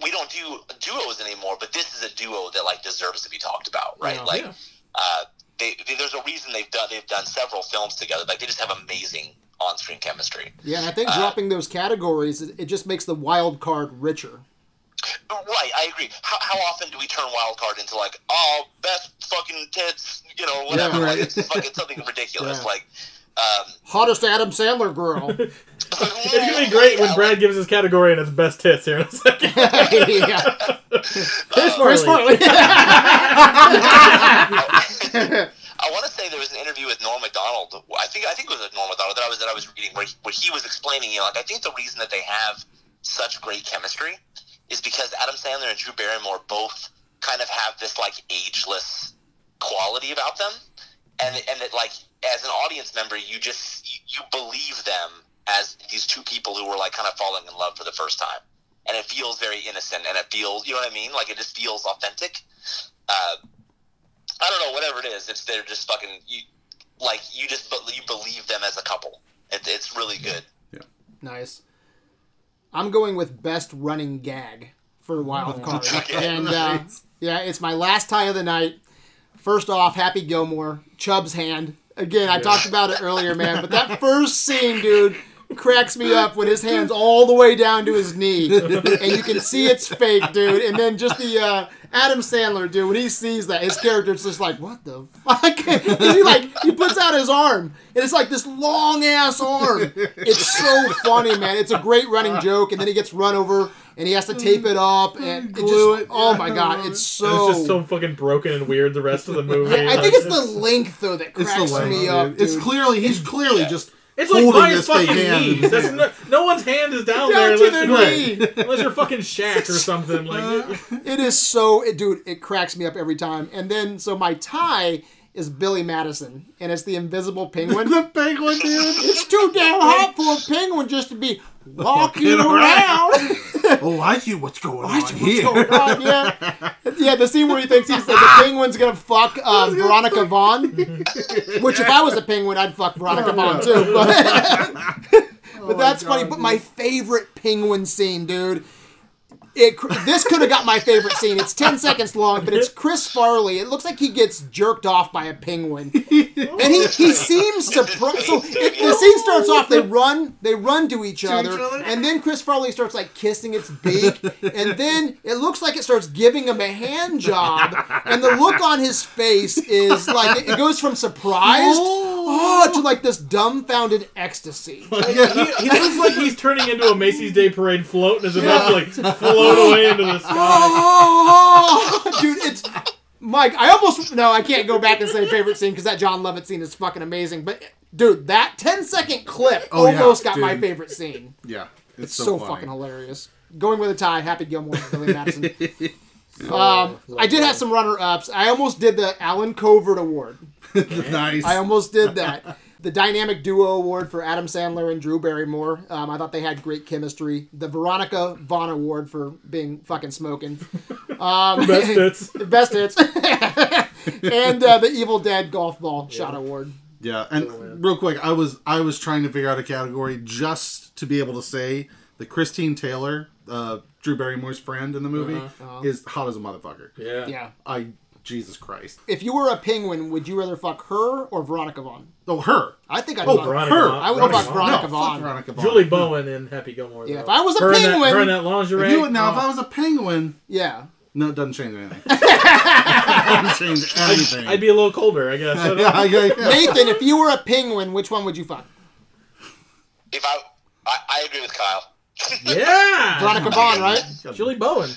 We don't do duos anymore, but this is a duo that like deserves to be talked about, right? Yeah, like, yeah. Uh, they, they, there's a reason they've done they've done several films together. Like, they just have amazing on-screen chemistry. Yeah, and I think uh, dropping those categories it just makes the wild card richer. Right, I agree. How, how often do we turn wild card into like, oh, best fucking tits, you know, whatever? Yeah, right. Like, it's fucking something ridiculous, yeah. like. Um, Hottest Adam Sandler girl. It's gonna be great when Brad gives his category and it's best tits here in a second. yeah. Chris Farley. Chris Farley. I I want to say there was an interview with Norm MacDonald. I think I think it was Norm MacDonald that I was that I was reading where he, where he was explaining, you know, like I think the reason that they have such great chemistry is because Adam Sandler and Drew Barrymore both kind of have this like ageless quality about them, and and that like as an audience member you just you, you believe them as these two people who were like kind of falling in love for the first time, and it feels very innocent, and it feels, you know what I mean, like it just feels authentic. Uh, I don't know, whatever it is, it's they're just fucking you, like you just be, you believe them as a couple. It, it's really good. Yeah, nice. I'm going with best running gag for Wild Card, okay. and uh, yeah, it's my last tie of the night. First off, Happy Gilmore, Chubb's hand. Again, I yeah. talked about it earlier, man, but that first scene, dude, cracks me up when his hand's all the way down to his knee, and you can see it's fake, dude. And then just the uh, Adam Sandler, dude, when he sees that, his character's just like, what the fuck? He like he puts out his arm, and it's like this long ass arm. It's so funny, man. It's a great running joke, and then he gets run over. And he has to tape it up and it glue just, it. Oh my god, it's so. It's just so fucking broken and weird the rest of the movie. Yeah, I think it's, it's the length though that cracks length, me dude. up. Dude. It's clearly he's clearly yeah. just. It's like by his fucking knee. No, no one's hand is down, down there unless you're, like, unless you're fucking Shaq or something. Like it is so, it, dude. It cracks me up every time. And then so my tie is Billy Madison, and it's the Invisible Penguin. The penguin, dude. It's too damn hot for a penguin just to be. Walking around. Oh, I see what's going on here. What's going on, yeah. Yeah, the scene where he thinks he's like, the penguin's going to fuck uh, Veronica Vaughn. Which, if I was a penguin, I'd fuck Veronica Vaughn, too. But, but that's funny. But my favorite penguin scene, dude. It, this could have got my favorite scene. It's ten seconds long, but it's Chris Farley. It looks like he gets jerked off by a penguin, and he, he seems surprised. So it, the scene starts off. They run, they run to each other, and then Chris Farley starts like kissing its beak, and then it looks like it starts giving him a hand job, and the look on his face is like it, it goes from surprised oh, to like this dumbfounded ecstasy. Like, he, he looks like he's turning into a Macy's Day Parade float and is about yeah. to like float. Away into the sky. Oh, oh, oh. Dude, it's Mike. I almost no. I can't go back and say favorite scene because that John Lovitz scene is fucking amazing. But dude, that ten second clip oh, almost yeah, got dude. my favorite scene. Yeah, it's, it's so, so fucking hilarious. Going with a tie, Happy Gilmore, Billy Madison. so, um, I did have some runner ups. I almost did the Alan Covert Award. Nice. I almost did that. The Dynamic Duo Award for Adam Sandler and Drew Barrymore. Um, I thought they had great chemistry. The Veronica Vaughn Award for being fucking smoking. Um, best hits. The best hits. And uh, the Evil Dead Golf Ball yeah. Shot Award. Yeah, and oh, real quick, I was I was trying to figure out a category just to be able to say that Christine Taylor, uh, Drew Barrymore's friend in the movie, uh-huh, uh-huh. is hot as a motherfucker. Yeah. Yeah. I... Jesus Christ. If you were a penguin, would you rather fuck her or Veronica Vaughn? Oh, her. I think I'd oh, fuck Veronica her. Vaughn. I would fuck Veronica, no, Vaughn. Fuck Veronica Vaughn. Julie Bowen in Happy Gilmore. Yeah, though. If I was a her penguin. In that, her in that lingerie. If you, now, oh. if I was a penguin. Yeah. No, it doesn't change anything. It doesn't change anything. I'd, I'd be a little colder, I guess. I yeah, yeah, yeah. Nathan, if you were a penguin, which one would you fuck? If I, I, I agree with Kyle. Yeah. Veronica Vaughn, right? Julie Bowen.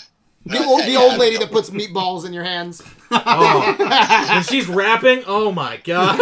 The old, the old lady that puts meatballs in your hands. Oh. When she's rapping, oh my god.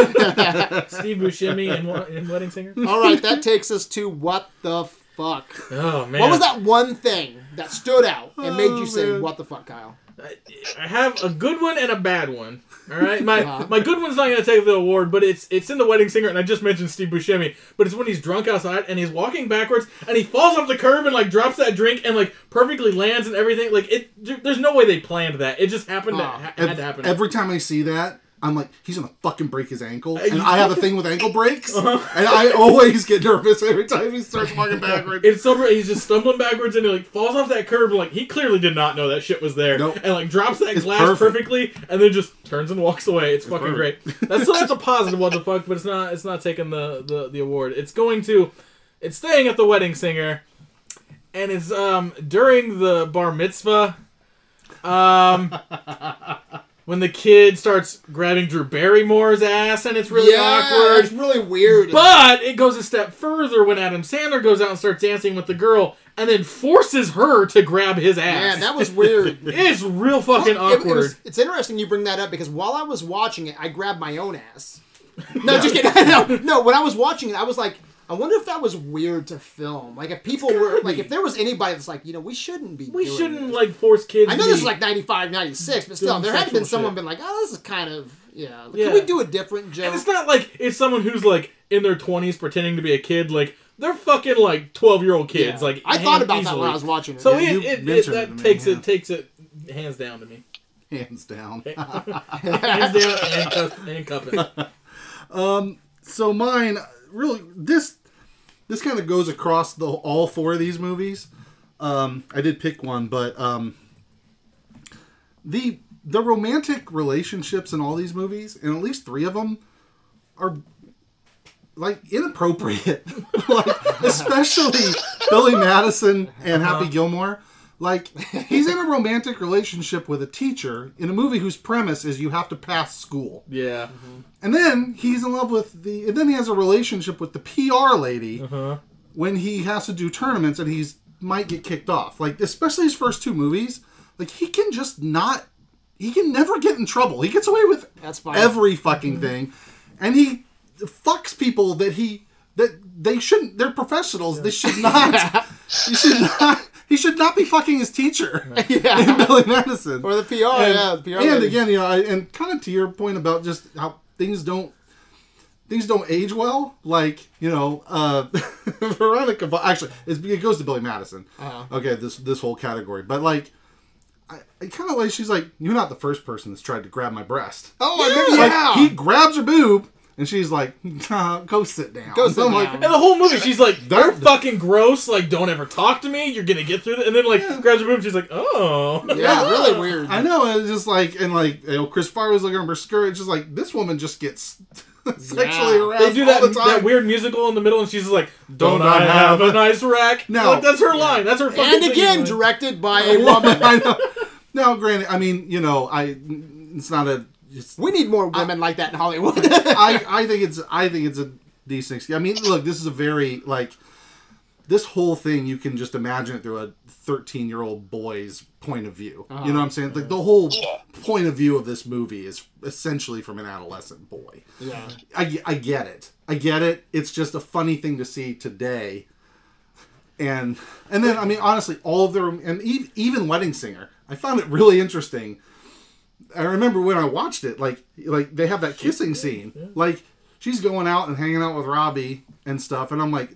Steve Buscemi and, and Wedding Singer. All right, that takes us to what the fuck. Oh, man. What was that one thing that stood out and made you oh, say, man. what the fuck, Kyle? I, I have a good one and a bad one. All right, my uh-huh. my good one's not going to take the award, but it's it's in The Wedding Singer, and I just mentioned Steve Buscemi. But it's when he's drunk outside and he's walking backwards, and he falls off the curb and like drops that drink and like perfectly lands and everything. Like it, there's no way they planned that. It just happened. Uh, to, ha- had to happen. Every time I see that, I'm like, he's going to fucking break his ankle, and I have a thing with ankle breaks, uh-huh. and I always get nervous every time he starts walking backwards. It's so he's just stumbling backwards, and he like falls off that curb, like he clearly did not know that shit was there, nope. and like drops that it's glass perfect. perfectly, and then just turns and walks away. It's, it's fucking perfect. great. That's that's a positive what the fuck, but it's not it's not taking the, the, the award. It's going to, it's staying at The Wedding Singer, and it's um during the bar mitzvah, um. when the kid starts grabbing Drew Barrymore's ass, and it's really yeah, awkward. It's really weird. But it goes a step further when Adam Sandler goes out and starts dancing with the girl and then forces her to grab his ass. Yeah, that was weird. It's real fucking well, awkward. It, it was, it's interesting you bring that up because while I was watching it, I grabbed my own ass. No, just kidding. No, no, when I was watching it, I was like, I wonder if that was weird to film. Like, if people were... Like, if there was anybody that's like, you know, we shouldn't be We doing shouldn't, this. like, force kids I know this is like ninety-five, ninety-six, but still, there had been someone shit. been like, oh, this is kind of... Yeah, like, yeah. Can we do a different joke? And it's not like it's someone who's, like, in their twenties pretending to be a kid. Like, they're fucking, like, twelve-year-old kids. Yeah. Like, I thought about easily. that when I was watching it. So yeah, it, it, it, that it me, takes yeah. it takes it hands down to me. Hands down. Hands down and cup, and cup it. Um, so mine... Really, this this kind of goes across the all four of these movies. Um, I did pick one, but um, the the romantic relationships in all these movies, and at least three of them, are like inappropriate. Like especially Billy Madison and Happy Gilmore. Like he's in a romantic relationship with a teacher in a movie whose premise is you have to pass school. Yeah. Mm-hmm. And then he's in love with the and then he has a relationship with the P R lady uh-huh. when he has to do tournaments and he's might get kicked off. Like especially his first two movies, like he can just not he can never get in trouble. He gets away with That's fine. every fucking mm-hmm. thing. And he fucks people that he that they shouldn't they're professionals. Yeah. They should not yeah. they should not He should not be fucking his teacher right. yeah. in Billy Madison. Or the P R, and, yeah. The P R and lady. Again, you know, I, and kind of to your point about just how things don't things don't age well. Like, you know, uh, Veronica... Actually, it's, it goes to Billy Madison. Uh-huh. Okay, this this whole category. But, like, I, I kind of like... She's like, you're not the first person that's tried to grab my breast. Oh, yeah. I remember like, yeah. He grabs her boob. And she's like, nah, go sit down. Go sit down. Like, and the whole movie, she's like, they're fucking gross. Like, don't ever talk to me. You're going to get through this. And then, like, yeah. grabs her boob. She's like, oh. Yeah, really weird. I know. It's just like, and like, you know, Chris Farley's looking at her skirt. It's just like, this woman just gets sexually yeah. harassed. They do that, all the time. That weird musical in the middle, and she's like, don't, don't I have, have a nice rack? No. Like, that's her yeah. line. That's her fucking And again, thing. directed by a woman. I know. Now, granted, I mean, you know, I. it's not a. It's, we need more women I, like that in Hollywood. I, I think it's I think it's a decent. I mean, look, this is a very like this whole thing. You can just imagine it through a thirteen-year-old boy's point of view. Uh-huh. You know what I'm saying? Like the whole yeah. point of view of this movie is essentially from an adolescent boy. Yeah, I, I get it. I get it. It's just a funny thing to see today. And and then I mean, honestly, all of their and even Wedding Singer, I found it really interesting. I remember when I watched it, like, like they have that kissing scene. Yeah. Like, she's going out and hanging out with Robbie and stuff, and I'm like,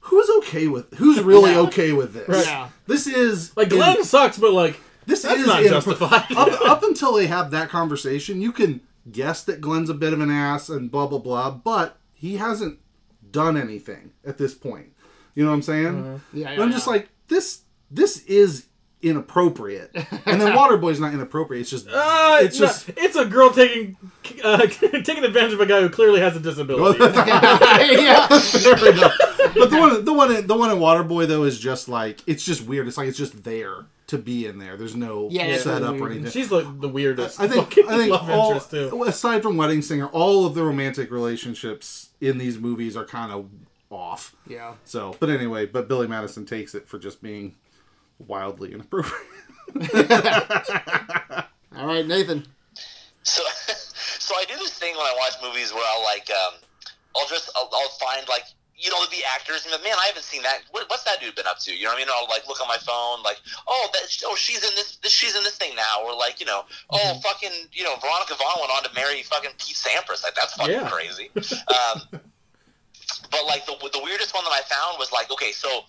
who's okay with, who's really yeah. okay with this? Right. Yeah. This is... Like, Glenn in, sucks, but, like, this that's is not justified. Up, up until they have that conversation, you can guess that Glenn's a bit of an ass and blah, blah, blah, but he hasn't done anything at this point. You know what I'm saying? Uh, yeah, yeah, I'm just yeah. like, this, this is inappropriate, and then Waterboy's not inappropriate. It's just uh, it's just no, it's a girl taking uh, taking advantage of a guy who clearly has a disability. yeah, fair enough. But the one the one the one in Waterboy though is just like it's just weird. It's like it's just there to be in there. There's no yeah, setup or anything. She's like the weirdest. I think I think love all, interest too. Aside from Wedding Singer, all of the romantic relationships in these movies are kind of off. Yeah. So, but anyway, but Billy Madison takes it for just being wildly inappropriate. All right, Nathan. So, so I do this thing when I watch movies where I'll like, um, I'll just, I'll, I'll find like, you know, the actors and the man, I haven't seen that. What, what's that dude been up to? You know what I mean? I'll like look on my phone, like, oh, that, oh, she's in this, this, she's in this thing now, or like, you know, mm-hmm. oh, fucking, you know, Veronica Vaughn went on to marry fucking Pete Sampras. Like that's fucking yeah. crazy. Um, but like the the weirdest one that I found was like, okay, so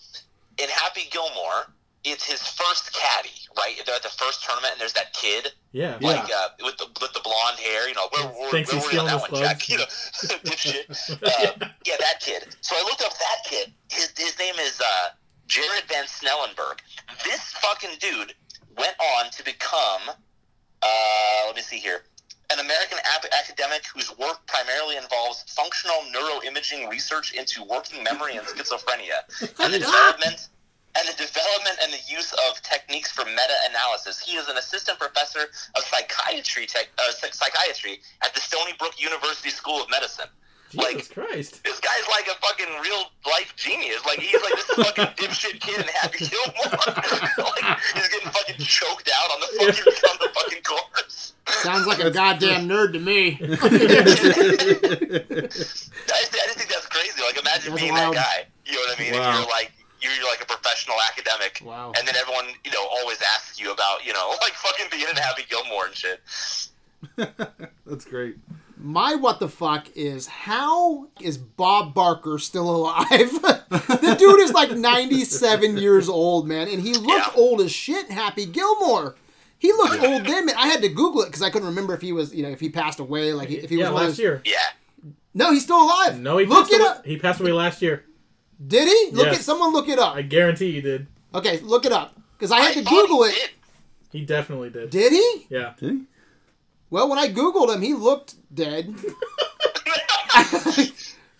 in Happy Gilmore. It's his first caddy, right? They're at the first tournament, and there's that kid, yeah, like yeah. Uh, with the with the blonde hair. You know, where, where, where were we on that one, clubs. Jack? You know, dipshit. Uh, yeah. yeah, that kid. So I looked up that kid. His his name is uh, Jared Van Snellenberg. This fucking dude went on to become, uh, let me see here, an American ap- academic whose work primarily involves functional neuroimaging research into working memory and schizophrenia and the development. and the development and the use of techniques for meta-analysis. He is an assistant professor of psychiatry tech, uh, psychiatry at the Stony Brook University School of Medicine. Jesus like, Christ. This guy's like a fucking real-life genius. Like, he's like this fucking dipshit kid in Happy Gilmore. Like, he's getting fucking choked out on the fucking, on the fucking course. Sounds like a goddamn nerd to me. I, just, I just think that's crazy. Like, imagine that's being wild. That guy. You know what I mean? Wow. And you're like... You're like a professional academic, wow. And then everyone, you know, always asks you about, you know, like fucking being in Happy Gilmore and shit. That's great. My what the fuck is, how is Bob Barker still alive? The dude is like ninety-seven years old, man, and he looked yeah. old as shit in Happy Gilmore. He looked old then. I had to Google it because I couldn't remember if he was, you know, if he passed away, like if he yeah, was last those... year. Yeah. No, he's still alive. No, he look passed away. Up. He passed away last year. Did he? Look yes. at someone. Look it up. I guarantee you did. Okay, look it up because I had I to Google he it. He definitely did. Did he? Yeah. Did he? Well, when I Googled him, he looked dead. I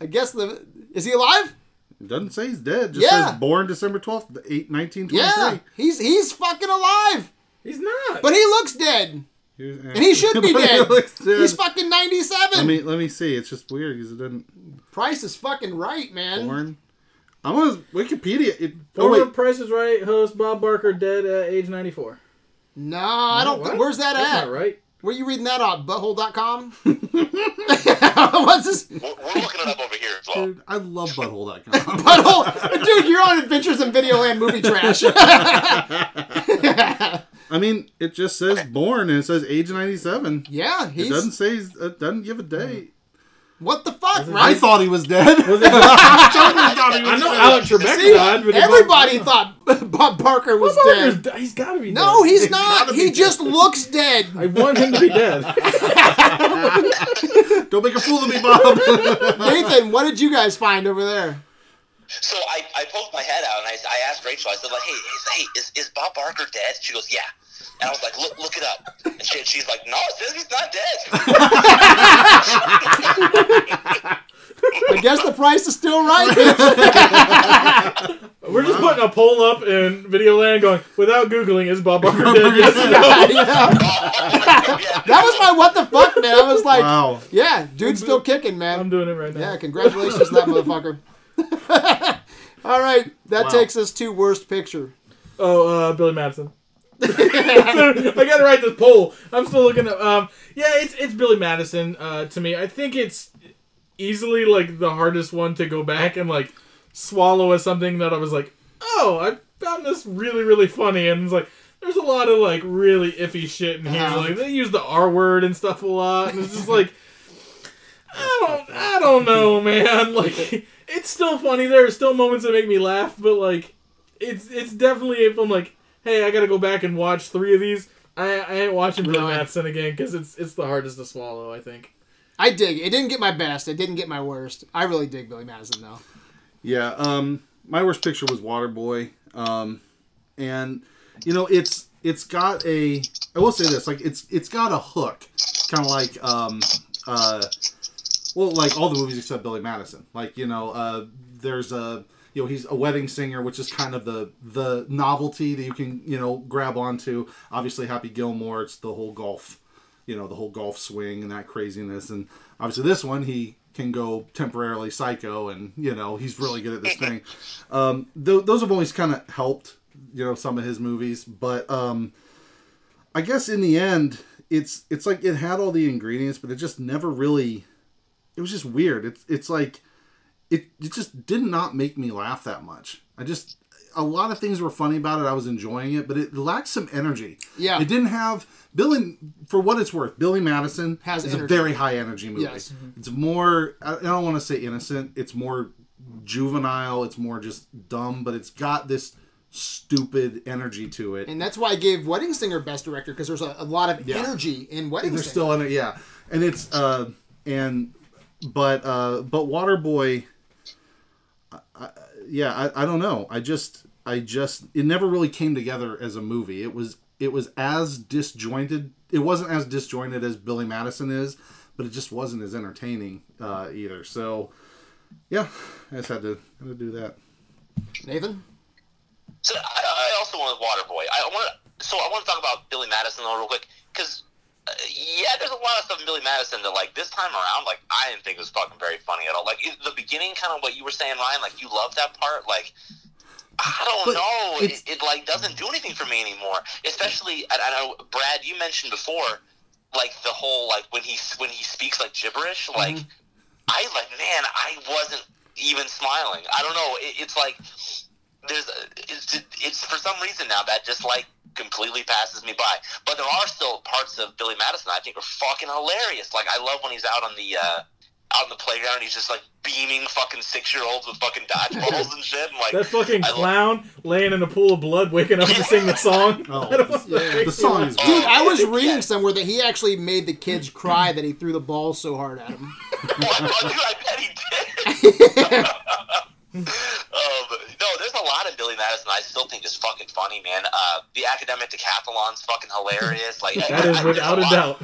guess the is he alive? It doesn't say he's dead. Just yeah. says born December twelfth, eight nineteen twenty three. Yeah, he's he's fucking alive. He's not. But he looks dead. And he should be dead. dead. He's fucking ninety-seven. Let me let me see. It's just weird because it doesn't. Price is fucking right, man. Born. I'm on Wikipedia. It, Former oh Price is Right host Bob Barker dead at age ninety-four. No, I don't. What? Where's that That's at? Not right. Where are you reading that on? Butthole dot com? What's this? We're, we're looking it up over here as well. Dude, I love Butthole dot com. Butthole? Dude, you're on Adventures in Videoland Movie Trash. I mean, it just says okay. born and it says age ninety-seven. Yeah. He's... It doesn't say, it doesn't give a date. Mm. What the fuck, right? I thought he was dead. Was it? I totally thought he was I know dead. Alan Trebek See, died. But everybody was... thought Bob Barker was Bob dead. Di- he's got to be no, dead. No, he's, he's not. He just dead. looks dead. I want him to be dead. Don't make a fool of me, Bob. Nathan, what did you guys find over there? So I, I poked my head out and I, I asked Rachel. I said, like, hey, hey, is, is Bob Barker dead? She goes, yeah. And I was like, look look it up. And she, she's like, no, it says he's not dead. I guess the price is still right. We're just putting a poll up in Videoland going, without Googling, is Bob Barker dead? Yes, no. yeah. That was my what the fuck, man. I was like, wow. yeah, dude's I'm still do- kicking, man. I'm doing it right now. Yeah, congratulations to that motherfucker. All right, that wow. takes us to worst picture. Oh, uh, Billy Madison. I gotta write this poll. I'm still looking up. Um, yeah, it's it's Billy Madison uh, to me. I think it's easily like the hardest one to go back and like swallow as something that I was like, oh, I found this really really funny, and it's like there's a lot of like really iffy shit in here. Like they use the R word and stuff a lot, and it's just like I don't I don't know, man. Like it's still funny. There are still moments that make me laugh, but like it's it's definitely if I'm like. Hey, I gotta go back and watch three of these. I, I ain't watching Billy really? Madison again because it's it's the hardest to swallow, I think. I dig it. It didn't get my best. It didn't get my worst. I really dig Billy Madison, though. Yeah. Um, my worst picture was Waterboy. Um, and, you know, it's it's got a... I will say this. Like, it's it's got a hook. Kind of like... Um, uh, well, like all the movies except Billy Madison. Like, you know, uh, there's a... You know, he's a wedding singer, which is kind of the the novelty that you can, you know, grab onto. Obviously, Happy Gilmore, it's the whole golf, you know, the whole golf swing and that craziness. And obviously this one, he can go temporarily psycho and, you know, he's really good at this thing. Um, th- those have always kind of helped, you know, some of his movies. But um, I guess in the end, it's it's like it had all the ingredients, but it just never really, it was just weird. It's It's like... It, it just did not make me laugh that much. I just, a lot of things were funny about it. I was enjoying it, but it lacked some energy. Yeah. It didn't have, Billy, for what it's worth, Billy Madison has is energy. A very high energy movie. Yes. Mm-hmm. It's more, I don't want to say innocent. It's more juvenile. It's more just dumb, but it's got this stupid energy to it. And that's why I gave Wedding Singer Best Director, because there's a, a lot of yeah. energy in Wedding there's Singer. There's still in it, yeah. And it's, uh, and, but, uh, but Waterboy... I, yeah, I, I don't know. I just, I just, it never really came together as a movie. It was, it was as disjointed. It wasn't as disjointed as Billy Madison is, but it just wasn't as entertaining uh, either. So, yeah, I just had to, had to do that. Nathan? So I, I also wanted Waterboy. I want so I want to talk about Billy Madison though real quick, because uh, yeah, there's a lot of stuff in Billy Madison that like this time around, like I didn't think it was fucking very funny at all. Like it, the beginning, kind of what you were saying, Ryan. Like you loved that part, like. I don't but know. It, it, like, doesn't do anything for me anymore. Especially, I, I know, Brad, you mentioned before, like, the whole, like, when he when he speaks, like, gibberish. Like, mm-hmm. I, like, man, I wasn't even smiling. I don't know. It, it's like, there's, it's, it's, for some reason now, that just, like, completely passes me by. But there are still parts of Billy Madison I think are fucking hilarious. Like, I love when he's out on the, uh, out in the playground, and he's just, like, beaming fucking six-year-olds with fucking dodgeballs and shit. And, like, that fucking clown love... laying in a pool of blood, waking up to sing the song. Oh, yeah, the song is... Dude, I was reading somewhere that he actually made the kids cry that he threw the ball so hard at them. Well, I bet he did. um, no, there's a lot of Billy Madison I still think is fucking funny, man. Uh, the academic decathlon's fucking hilarious. Like that I, is I, without a, a doubt.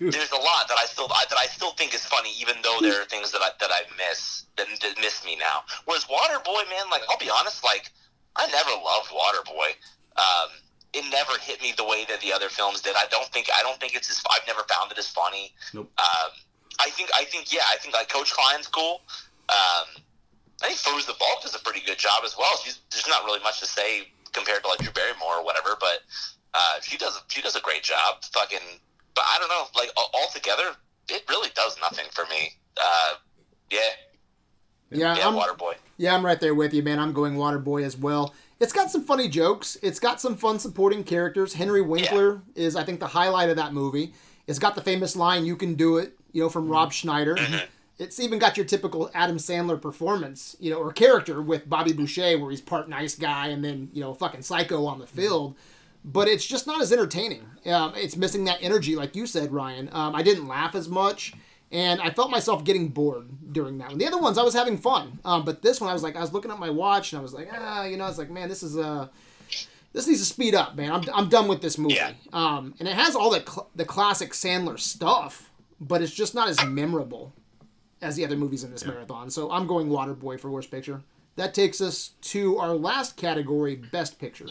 There's a lot that I still I, that I still think is funny, even though there are things that I that I miss that, that miss me now. Whereas Waterboy, man, like I'll be honest, like I never loved Waterboy. Um, it never hit me the way that the other films did. I don't think I don't think it's as I've never found it as funny. Nope. Um, I think I think yeah, I think like Coach Klein's cool. Um, I think Rose the Bulk does a pretty good job as well. She's, there's not really much to say compared to like Drew Barrymore or whatever, but uh, she does she does a great job. Fucking. But I don't know, like, altogether, it really does nothing for me. Uh, yeah. Yeah, yeah I'm, Waterboy. Yeah, I'm right there with you, man. I'm going Waterboy as well. It's got some funny jokes. It's got some fun supporting characters. Henry Winkler yeah. is, I think, the highlight of that movie. It's got the famous line, "You can do it," you know, from Rob Schneider. Mm-hmm. It's even got your typical Adam Sandler performance, you know, or character with Bobby Boucher, where he's part nice guy and then, you know, fucking psycho on the field. Mm-hmm. But it's just not as entertaining. Um, it's missing that energy, like you said, Ryan. Um, I didn't laugh as much, and I felt myself getting bored during that one. The other ones, I was having fun. Um, but this one, I was like, I was looking at my watch, and I was like, ah, you know, I was like, man, this is uh, this needs to speed up, man. I'm I'm done with this movie. Yeah. Um, and it has all the cl- the classic Sandler stuff, but it's just not as memorable as the other movies in this yeah. marathon. So I'm going Waterboy for Worst Picture. That takes us to our last category, Best Picture.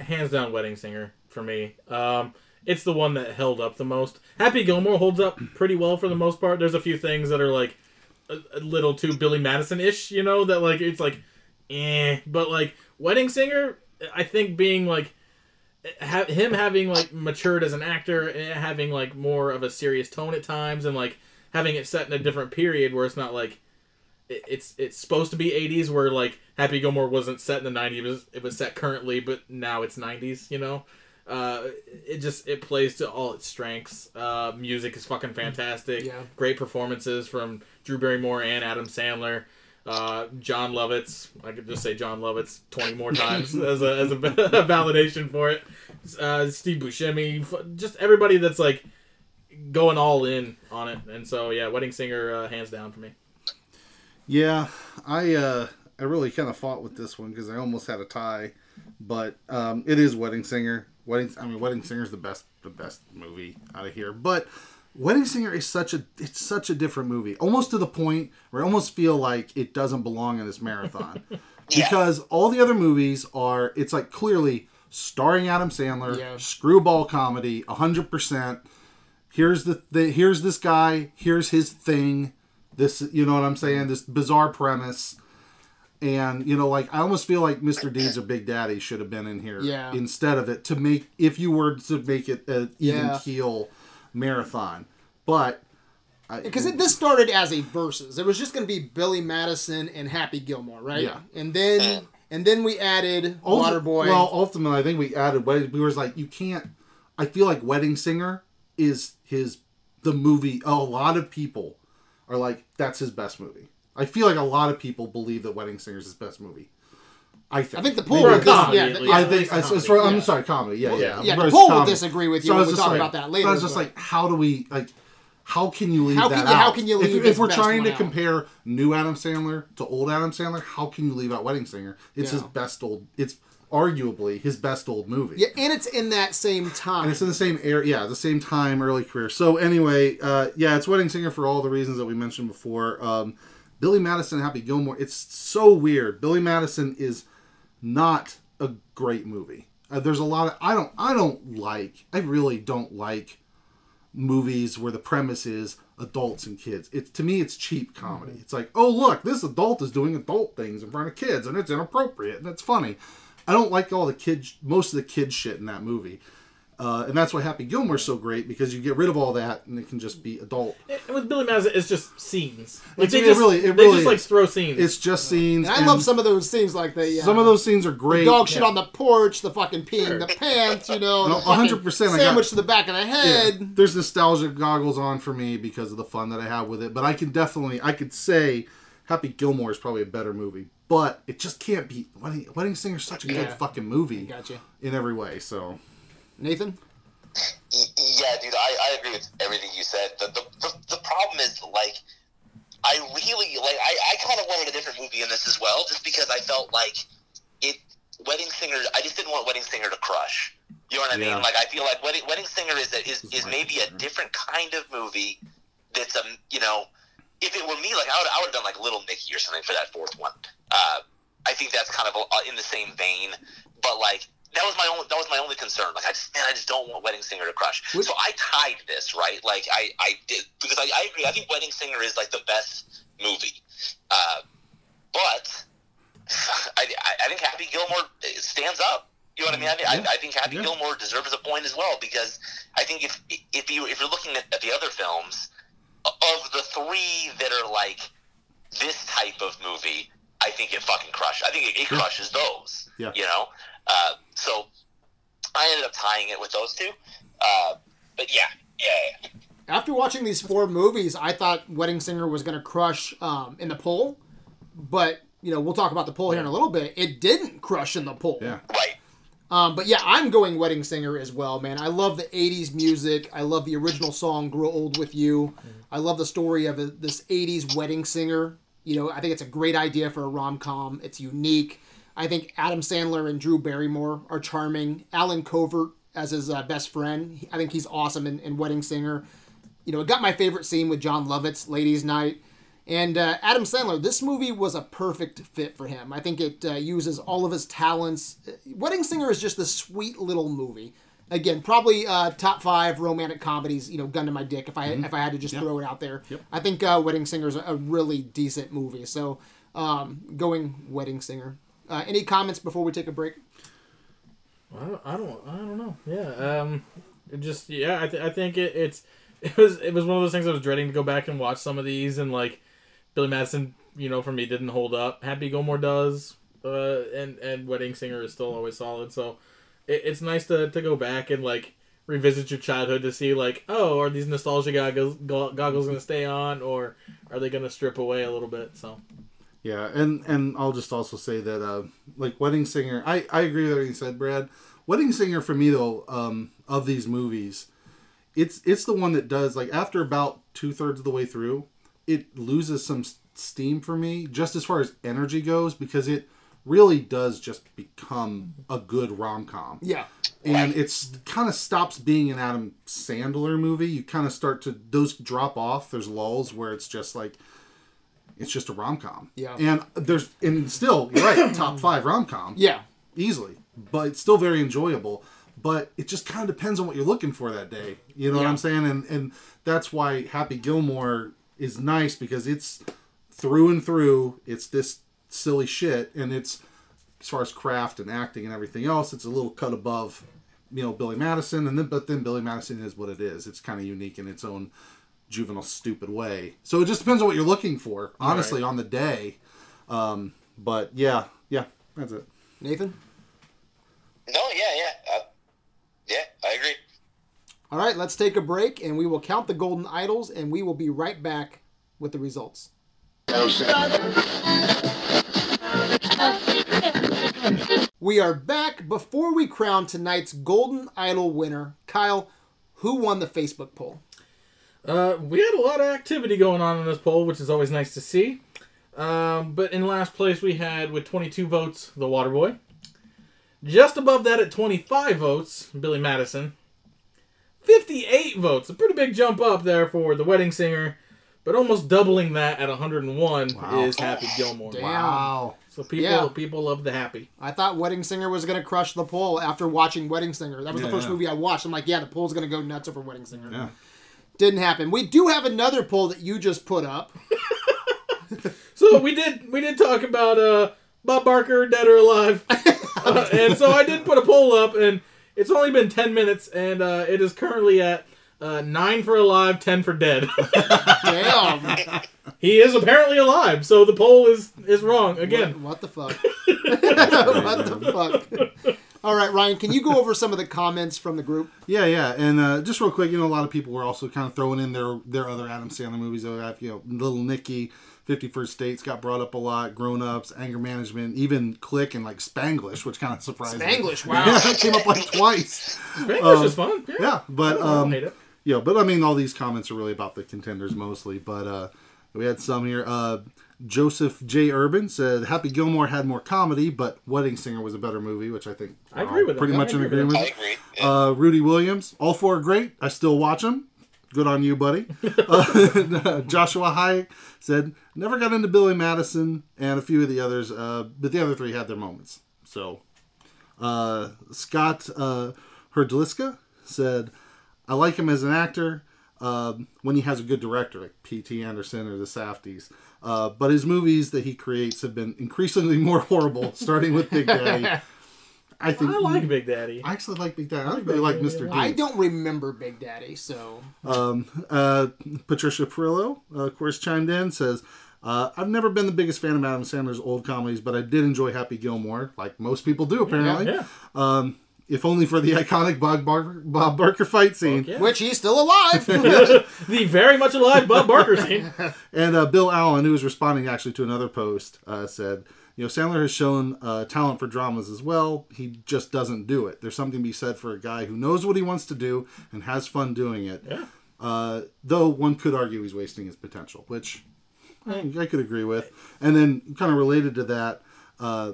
Hands down, Wedding Singer for me. Um, it's the one that held up the most. Happy Gilmore holds up pretty well for the most part. There's a few things that are like a, a little too Billy Madison-ish, you know, that like it's like, eh. But like Wedding Singer, I think being like ha- him having like matured as an actor, having like more of a serious tone at times, and like having it set in a different period where it's not like. It's it's supposed to be eighties, where like Happy Gilmore wasn't set in the nineties. It was, it was set currently, but now it's nineties. You know, uh, it just it plays to all its strengths. Uh, music is fucking fantastic. Yeah. Great performances from Drew Barrymore and Adam Sandler. Uh, John Lovitz. I could just say John Lovitz twenty more times as a as a validation for it. Uh, Steve Buscemi. Just everybody that's like going all in on it. And so yeah, Wedding Singer uh, hands down for me. Yeah, I uh, I really kind of fought with this one because I almost had a tie, but um, it is Wedding Singer. Wedding, I mean, Wedding Singer is the best the best movie out of here. But Wedding Singer is such a it's such a different movie, almost to the point where I almost feel like it doesn't belong in this marathon yeah. because all the other movies are it's like clearly starring Adam Sandler, yeah. screwball comedy, a hundred percent. Here's the, the here's this guy, here's his thing. This, you know what I'm saying? This bizarre premise. And, you know, like, I almost feel like Mister Deeds or Big Daddy should have been in here yeah. instead of it to make, if you were to make it an even yeah. keel marathon. But. Because this started as a versus. It was just going to be Billy Madison and Happy Gilmore, right? Yeah. And then and then we added Ulti- Waterboy. Well, ultimately, I think we added, we were like, you can't, I feel like Wedding Singer is his, the movie, a lot of people. Are like, that's his best movie. I feel like a lot of people believe that Wedding Singer is his best movie. I think. I think the poll would disagree. Yeah, yeah, I think. I, comedy, I'm yeah. sorry, comedy. Yeah, well, yeah. Yeah, the poll would disagree with you. So when we talk like, about that later. So I was just but... like, how do we like? How can you leave how can, that? How out? Can you leave? If, if we're trying to out. compare new Adam Sandler to old Adam Sandler, how can you leave out Wedding Singer? It's yeah. his best old. It's arguably his best old movie. Yeah, and it's in that same time. And it's in the same era, yeah, the same time, early career. So anyway, uh, yeah, it's Wedding Singer for all the reasons that we mentioned before. Um, Billy Madison, Happy Gilmore, it's so weird. Billy Madison is not a great movie. Uh, there's a lot of I don't I don't like I really don't like movies where the premise is adults and kids. It's to me it's cheap comedy. It's like, oh look, this adult is doing adult things in front of kids and it's inappropriate and it's funny. I don't like all the kids most of the kid shit in that movie. Uh, and that's why Happy Gilmore's so great, because you get rid of all that and it can just be adult. It, with Billy Madison, it's just scenes. Like it's, they it just, really, it they really just like throw scenes. It's just scenes. And I and love some of those scenes. Like the uh, some of those scenes are great. The dog shit yeah. on the porch, the fucking peeing, sure. the pants, you know, no, the one hundred percent sandwich got, to the back of the head. Yeah, there's nostalgia goggles on for me because of the fun that I have with it. But I can definitely, I could say, Happy Gilmore is probably a better movie. But it just can't be. Wedding, Wedding Singer's such a yeah. good fucking movie. Gotcha. In every way, so. Nathan? Yeah, dude, I, I agree with everything you said. The, the, the, the problem is, like, I really, like, I, I kind of wanted a different movie in this as well, just because I felt like it, Wedding Singer, I just didn't want Wedding Singer to crush. You know what I yeah. mean? Like, I feel like Wedding, Wedding Singer is, a, is, is maybe a different kind of movie that's, um, you know, if it were me, like, I would I would have done, like, Little Nicky or something for that fourth one. Uh, I think that's kind of in the same vein, but, like, That was my only. That was my only concern. Like I just, man, I just don't want Wedding Singer to crush. Which, so I tied this right. Like I, I did because I, I agree. I think Wedding Singer is like the best movie. Uh, but I, I think Happy Gilmore stands up. You know what I mean? I, yeah, I, I think Happy yeah. Gilmore deserves a point as well, because I think if if you if you're looking at, at the other films of the three that are like this type of movie, I think it fucking crushes. I think it, it crushes those. Yeah. You know. Uh, so I ended up tying it with those two. Uh, but yeah, yeah, yeah. After watching these four movies, I thought Wedding Singer was going to crush um, in the poll. But, you know, we'll talk about the poll here in a little bit. It didn't crush in the poll. Yeah. Right. Um, but yeah, I'm going Wedding Singer as well, man. I love the eighties music. I love the original song, Grow Old With You. Mm-hmm. I love the story of a, this eighties Wedding Singer. You know, I think it's a great idea for a rom-com. It's unique. I think Adam Sandler and Drew Barrymore are charming. Alan Covert as his uh, best friend. I think he's awesome in, in Wedding Singer. You know, it got my favorite scene with John Lovitz, Ladies Night. And uh, Adam Sandler, this movie was a perfect fit for him. I think it uh, uses all of his talents. Wedding Singer is just this sweet little movie. Again, probably uh, top five romantic comedies, you know, gun to my dick if I, mm-hmm. if I had to just yep. throw it out there. Yep. I think uh, Wedding Singer is a really decent movie. So um, going Wedding Singer. Uh, any comments before we take a break? I don't, I don't, I don't know. Yeah, um, it just yeah. I, th- I think it, it's it was it was one of those things I was dreading to go back and watch some of these, and like Billy Madison, you know, for me didn't hold up. Happy Gilmore does, uh, and and Wedding Singer is still always solid. So it, it's nice to, to go back and like revisit your childhood to see like, oh, are these nostalgia goggles goggles going to stay on, or are they going to strip away a little bit? So. Yeah, and, and I'll just also say that, uh, like, Wedding Singer, I, I agree with everything you said, Brad. Wedding Singer, for me, though, um, of these movies, it's it's the one that does, like, after about two-thirds of the way through, it loses some steam for me, just as far as energy goes, because it really does just become a good rom-com. Yeah. And it's kind of stops being an Adam Sandler movie. You kind of start to, those drop off, there's lulls where it's just, like, it's just a rom-com. Yeah. And there's and still, you're right, top five rom-com. Yeah. Easily. But it's still very enjoyable. But it just kind of depends on what you're looking for that day. You know yeah. what I'm saying? And and that's why Happy Gilmore is nice, because it's through and through, it's this silly shit. And it's, as far as craft and acting and everything else, it's a little cut above, you know, Billy Madison. And then But then Billy Madison is what it is. It's kind of unique in its own juvenile stupid way, so it just depends on what you're looking for, honestly, right. on the day. Um but yeah yeah that's it. Nathan? No yeah yeah uh, yeah I agree. All right, let's take a break and we will count the golden idols and we will be right back with the results. We are back. Before we crown tonight's golden idol winner, Kyle, who won the Facebook poll? Uh, we had a lot of activity going on in this poll, which is always nice to see. Um, but in last place we had, with twenty-two votes, The Waterboy. Just above that at twenty-five votes, Billy Madison. fifty-eight votes, a pretty big jump up there for The Wedding Singer. But almost doubling that at one hundred and one wow. is Happy Gilmore. Damn. Wow. So people yeah. people love the Happy. I thought Wedding Singer was going to crush the poll after watching Wedding Singer. That was yeah, the first yeah. movie I watched. I'm like, yeah, the poll's going to go nuts over Wedding Singer. Yeah. Didn't happen. We do have another poll that you just put up. So we did we did talk about uh, Bob Barker, Dead or Alive. uh, and so I did put a poll up, and it's only been ten minutes, and uh, it is currently at... Uh, nine for alive, ten for dead. Damn. He is apparently alive, so the poll is, is wrong again. What, what the fuck? What the fuck? All right, Ryan, can you go over some of the comments from the group? Yeah, yeah, and uh, just real quick, you know, a lot of people were also kind of throwing in their, their other Adam Sandler movies. That, you know, Little Nicky, fifty-first Dates got brought up a lot, Grown Ups, Anger Management, even Click and like Spanglish, which kind of surprised Spanglish, me. Spanglish, wow. Yeah, that came up like twice. Spanglish um, is fun. Yeah, yeah but... I um, hate it. Yeah, but I mean, all these comments are really about the contenders mostly, but uh, we had some here. Uh, Joseph J. Urban said, Happy Gilmore had more comedy, but Wedding Singer was a better movie, which I think I agree with pretty that. much in agreement. I agree. Uh, Rudy Williams, all four are great. I still watch them. Good on you, buddy. Uh, Joshua Hayek said, never got into Billy Madison and a few of the others, uh, but the other three had their moments. So, uh, Scott uh, Herdliska said, I like him as an actor um, when he has a good director, like P T Anderson or the Safdies. Uh, but his movies that he creates have been increasingly more horrible, starting with Big Daddy. I think well, I like Big Daddy. I actually like Big Daddy. I, I like really like Mister D. I don't remember Big Daddy, so... Um, uh, Patricia Perillo, uh, of course, chimed in, says... Uh, I've never been the biggest fan of Adam Sandler's old comedies, but I did enjoy Happy Gilmore, like most people do, apparently. Yeah, yeah. Um, If only for the iconic Bob Barker, Bob Barker fight scene. Yeah. Which he's still alive. The very much alive Bob Barker scene. And uh, Bill Allen, who was responding actually to another post, uh, said, you know, Sandler has shown uh, talent for dramas as well. He just doesn't do it. There's something to be said for a guy who knows what he wants to do and has fun doing it. Yeah. Uh, though one could argue he's wasting his potential, which I, I could agree with. And then kind of related to that, uh,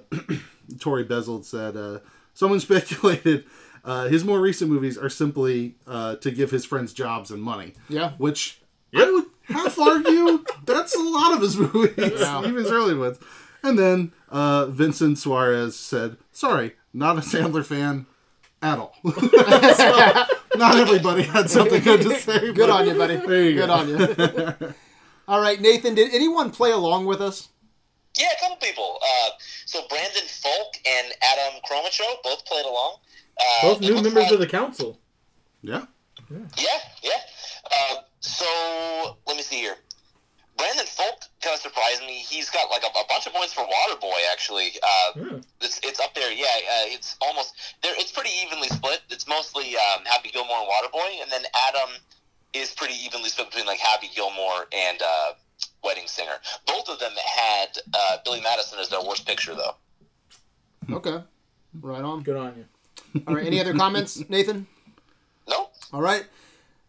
Tori Bezold said... Uh, Someone speculated uh, his more recent movies are simply uh, to give his friends jobs and money. Yeah. Which yep. I would half argue that's a lot of his movies, yeah. even his early ones. And then uh, Vincent Suarez said, sorry, not a Sandler fan at all. So, not everybody had something good to say. Good on you, buddy. There you good go. on you. All right, Nathan, did anyone play along with us? Yeah, a couple people. Uh, so Brandon Folk and Adam Cromatrow both played along. Uh, both new members like, of the council. Yeah. Yeah, yeah. yeah. Uh, so, let me see here. Brandon Folk kind of surprised me. He's got like a, a bunch of points for Waterboy, actually. Uh, yeah. it's, it's up there, yeah. Uh, it's almost, there. It's pretty evenly split. It's mostly um, Happy Gilmore and Waterboy, and then Adam is pretty evenly split between like Happy Gilmore and... Uh, Wedding Singer. Both of them had uh, Billy Madison as their worst picture, though. Okay. Right on. Good on you. All right. Any other comments, Nathan? No. All right.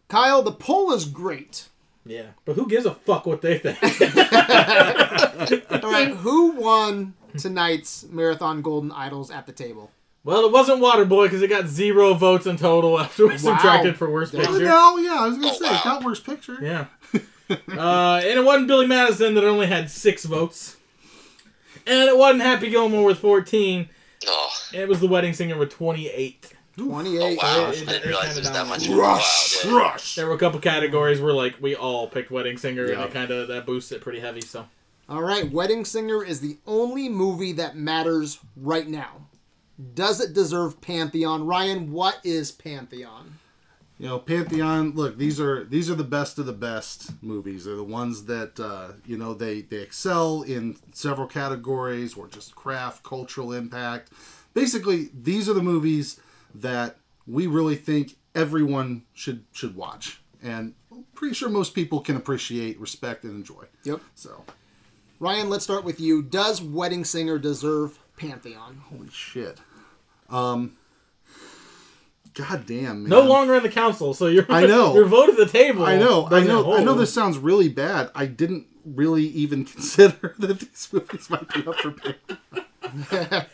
Kyle, the poll is great. Yeah. But who gives a fuck what they think? All right. Who won tonight's Marathon Golden Idols at the table? Well, it wasn't Waterboy because it got zero votes in total after we wow. subtracted for worst picture. Oh, no, yeah. I was going to oh, say, wow. it's not worst picture. Yeah. uh, and it wasn't Billy Madison that only had six votes. And it wasn't Happy Gilmore with fourteen. Oh. It was The Wedding Singer with twenty-eight. twenty-eight. Oh, wow. It, it, I didn't realize it was that much. Rush, wow, rush. There were a couple categories where like we all picked Wedding Singer, yeah. and it kind of that boosts it pretty heavy. So. All right, Wedding Singer is the only movie that matters right now. Does it deserve Pantheon? Ryan, what is Pantheon? You know, Pantheon, look, these are these are the best of the best movies. They're the ones that, uh, you know, they, they excel in several categories or just craft, cultural impact. Basically, these are the movies that we really think everyone should should watch. And I'm pretty sure most people can appreciate, respect, and enjoy. Yep. So, Ryan, let's start with you. Does Wedding Singer deserve Pantheon? Holy shit. Um... God damn, man. No longer in the council, so you're, I know. Your vote at the table. I know, I know, hold. I know this sounds really bad. I didn't really even consider that these movies might be up for pay.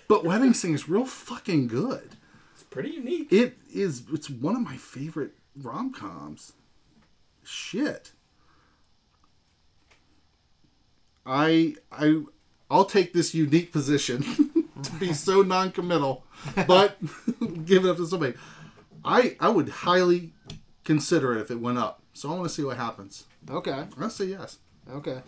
But Wedding Singer is real fucking good. It's pretty unique. It is, it's one of my favorite rom-coms. Shit. I I I'll take this unique position to be so non-committal, but give it up to somebody. I I would highly consider it if it went up. So I want to see what happens. Okay. I'll say yes. Okay.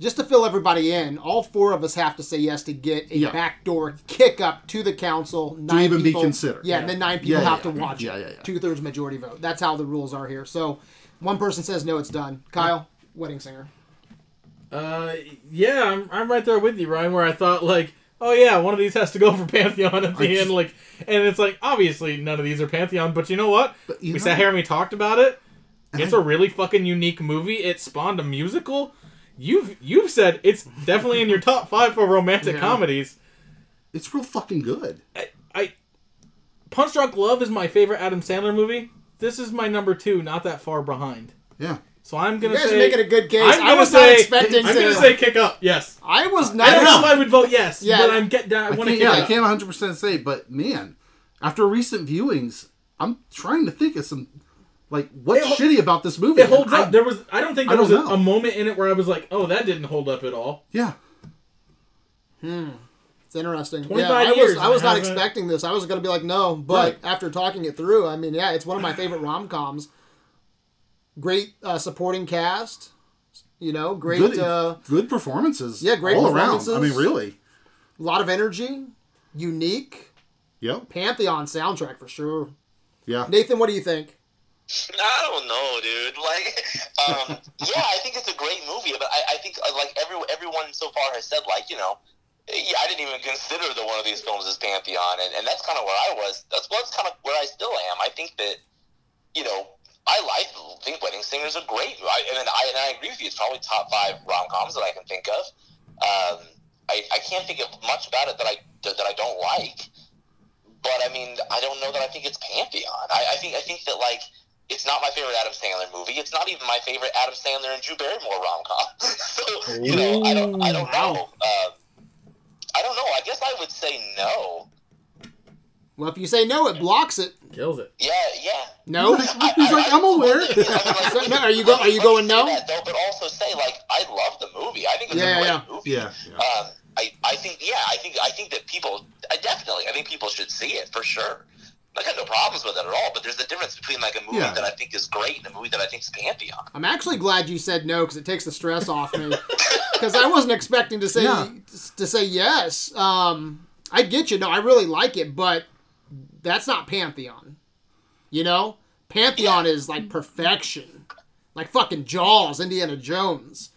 Just to fill everybody in, all four of us have to say yes to get a yeah. backdoor kick up to the council. Nine to even people, be considered. Yeah, yeah, and then nine people yeah, have yeah, to yeah. watch yeah, it. Yeah, yeah, yeah. Two-thirds majority vote. That's how the rules are here. So one person says no, it's done. Kyle, yeah. Wedding Singer. Uh, yeah, I'm, I'm right there with you, Ryan, where I thought, like, oh yeah, one of these has to go for Pantheon at the I end. Just... like, and it's like, obviously none of these are Pantheon, but you know what? But, you we know, sat here and we talked about it. It's I... a really fucking unique movie. It spawned a musical. You've you've said it's definitely in your top five for romantic yeah. comedies. It's real fucking good. I, I Punch Drunk Love is my favorite Adam Sandler movie. This is my number two, not that far behind. Yeah. So I'm gonna you guys say making a good case. I'm gonna I was say, not expecting. I'm to, gonna say kick up. Yes. I was not. I don't know if I would vote yes, yeah. but I'm getting. I, I want to. Yeah, up. I can't one hundred percent say, but man, after recent viewings, I'm trying to think of some. Like, what's hold, shitty about this movie? It holds I, up. There was, I don't think there don't was a, a moment in it where I was like, oh, that didn't hold up at all. Yeah. Hmm. It's interesting. twenty-five yeah, I years. Was, I was not expecting this. I was going to be like, no. But right. after talking it through, I mean, yeah, it's one of my favorite rom-coms. Great uh, supporting cast. You know, great... Good, uh, good performances. Yeah, great all performances. All around. I mean, really. A lot of energy. Unique. Yep. Pantheon soundtrack, for sure. Yeah. Nathan, what do you think? I don't know, dude. Like, um, yeah, I think it's a great movie, but I, I think like every everyone so far has said, like, you know, yeah, I didn't even consider that one of these films as Pantheon, and, and that's kind of where I was. That's well, that's kind of where I still am. I think that, you know, I like think Wedding Singers are great, I, and I and I agree with you. It's probably top five rom coms that I can think of. Um, I I can't think of much about it that I that I don't like, but I mean, I don't know that I think it's Pantheon. I, I think I think that like. It's not my favorite Adam Sandler movie. It's not even my favorite Adam Sandler and Drew Barrymore rom-com. So, you know, I don't, I don't know. Uh, I don't know. I guess I would say no. Well, if you say no, it blocks it. Kills it. Yeah, yeah. No? He's like, I, I, I'm aware. I mean, like, no, are you, go, I mean, are you going no? That, though, but also say, like, I love the movie. I think it's yeah, a great yeah. movie. Yeah, yeah. Um, I, I think, yeah, I think, I think that people, I definitely, I think people should see it, for sure. I got no problems with it at all, but there's a difference between like a movie yeah. that I think is great and a movie that I think is pantheon. I'm actually glad you said no because it takes the stress off me. Because I wasn't expecting to say yeah. to say yes. Um, I get you. No, I really like it, but that's not pantheon. You know, pantheon yeah. is like perfection, like fucking Jaws, Indiana Jones.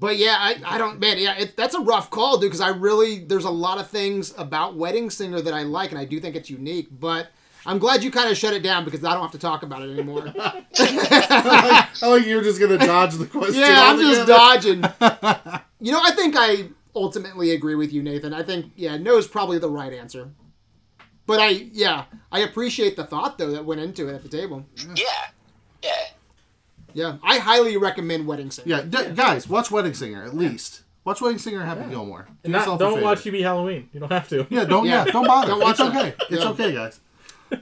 But yeah, I, I don't, man, yeah, it, that's a rough call, dude, because I really, there's a lot of things about Wedding Singer that I like, and I do think it's unique, but I'm glad you kind of shut it down because I don't have to talk about it anymore. I like, I like you're just going to dodge the question. Yeah, I'm just dodging. You know, I think I ultimately agree with you, Nathan. I think, yeah, no is probably the right answer. But I, yeah, I appreciate the thought, though, that went into it at the table. Yeah, yeah. yeah. Yeah, I highly recommend Wedding Singer. Yeah, d- guys, watch Wedding Singer at least. Watch Wedding Singer, Happy yeah. Gilmore. And not, don't watch You Be Halloween. You don't have to. Yeah, don't. Yeah, yeah don't bother. Don't watch it's okay. It. It's yeah. okay, guys.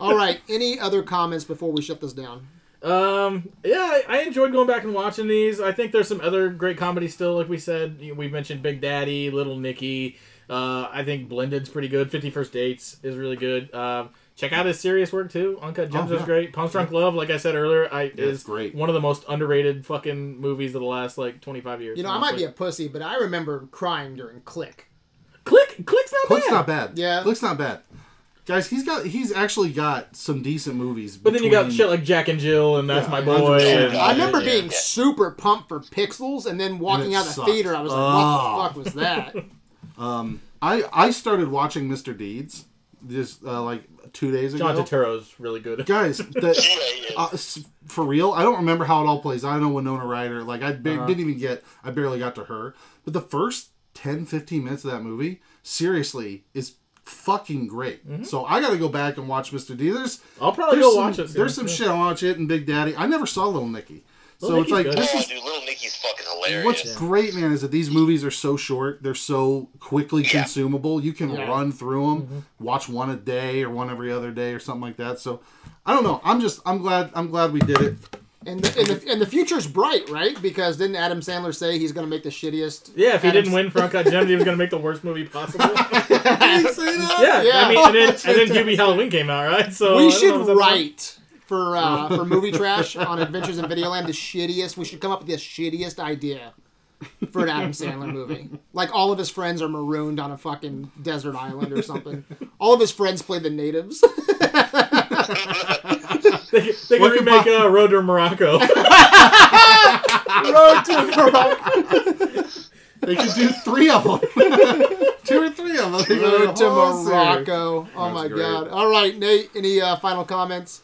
All right. Any other comments before we shut this down? Um. Yeah, I enjoyed going back and watching these. I think there's some other great comedies still. Like we said, we mentioned Big Daddy, Little Nicky. Uh, I think Blended's pretty good. Fifty First Dates is really good. Um. Check out his serious work, too. Uncut Gems oh, yeah. is great. Punch Drunk Love, like I said earlier, I, yeah, is great. One of the most underrated fucking movies of the last, like, twenty-five years. You know, I might like, be a pussy, but I remember crying during Click. Click? Click's not Click's bad. Click's not bad. Yeah. Click's not bad. Guys, he's got he's actually got some decent movies. But between... then you got shit like Jack and Jill and That's yeah, My Boy. And, I remember yeah, being yeah. super pumped for Pixels and then walking and out of the theater, I was like, oh. what the fuck was that? um, I, I started watching Mister Deeds. Just uh, like two days ago. John Turturro's really good. Guys, the, uh, for real, I don't remember how it all plays. I know Winona Ryder. Like, I ba- uh-huh. didn't even get, I barely got to her. But the first ten, fifteen minutes of that movie, seriously, is fucking great. Mm-hmm. So I got to go back and watch Mister D. There's, I'll probably there's go some, watch it. Soon. There's some yeah. shit I watch it and Big Daddy. I never saw Little Nicky. Little so Nicky's it's like, good. This is, oh, dude, Little Nicky's fucking hilarious. What's yeah. great, man, is that these movies are so short. They're so quickly yeah. consumable. You can yeah. run through them, mm-hmm. watch one a day or one every other day or something like that. So, I don't know. I'm just, I'm glad, I'm glad we did it. And the, and the and the future's bright, right? Because didn't Adam Sandler say he's going to make the shittiest? Yeah, if he Adam didn't win for Uncut Gems, he was going to make the worst movie possible. Did he say that? Yeah, yeah. I mean, and then and then Hubie Halloween came out, right? So we should write for uh, for movie trash on Adventures in Videoland the shittiest. We should come up with the shittiest idea for an Adam Sandler movie. Like all of his friends are marooned on a fucking desert island or something. All of his friends play the natives. They, they can remake uh, Road to Morocco. Road to Morocco. They could do three of them. Two or three of them. Road to Morocco. Oh, my God. All right, Nate, any uh, final comments?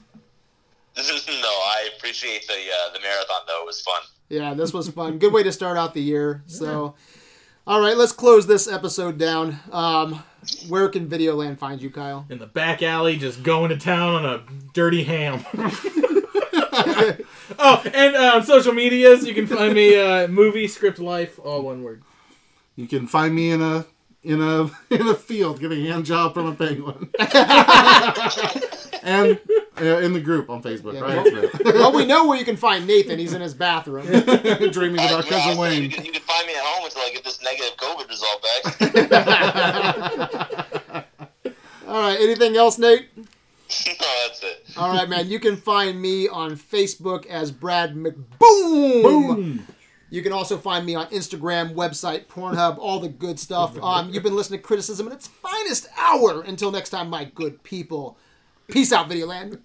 No, I appreciate the uh, the marathon, though. It was fun. Yeah, this was fun. Good way to start out the year. So, all right, let's close this episode down. Um, where can Videoland find you, Kyle? In the back alley, just going to town on a dirty ham. Oh, and uh, social medias, you can find me uh, Movie Script Life, all one word. You can find me in a in a in a field giving a hand job from a penguin. And in the group on Facebook, yeah, right? Well, well, we know where you can find Nathan. He's in his bathroom. Dreaming about yeah, Cousin Wayne. You can, you can find me at home until I get this negative COVID result back. All right. Anything else, Nate? No, that's it. All right, man. You can find me on Facebook as Brad McBoom. Boom. You can also find me on Instagram, website, Pornhub, all the good stuff. Um, you've been listening to Criticism in its finest hour. Until next time, my good people. Peace out, Videoland.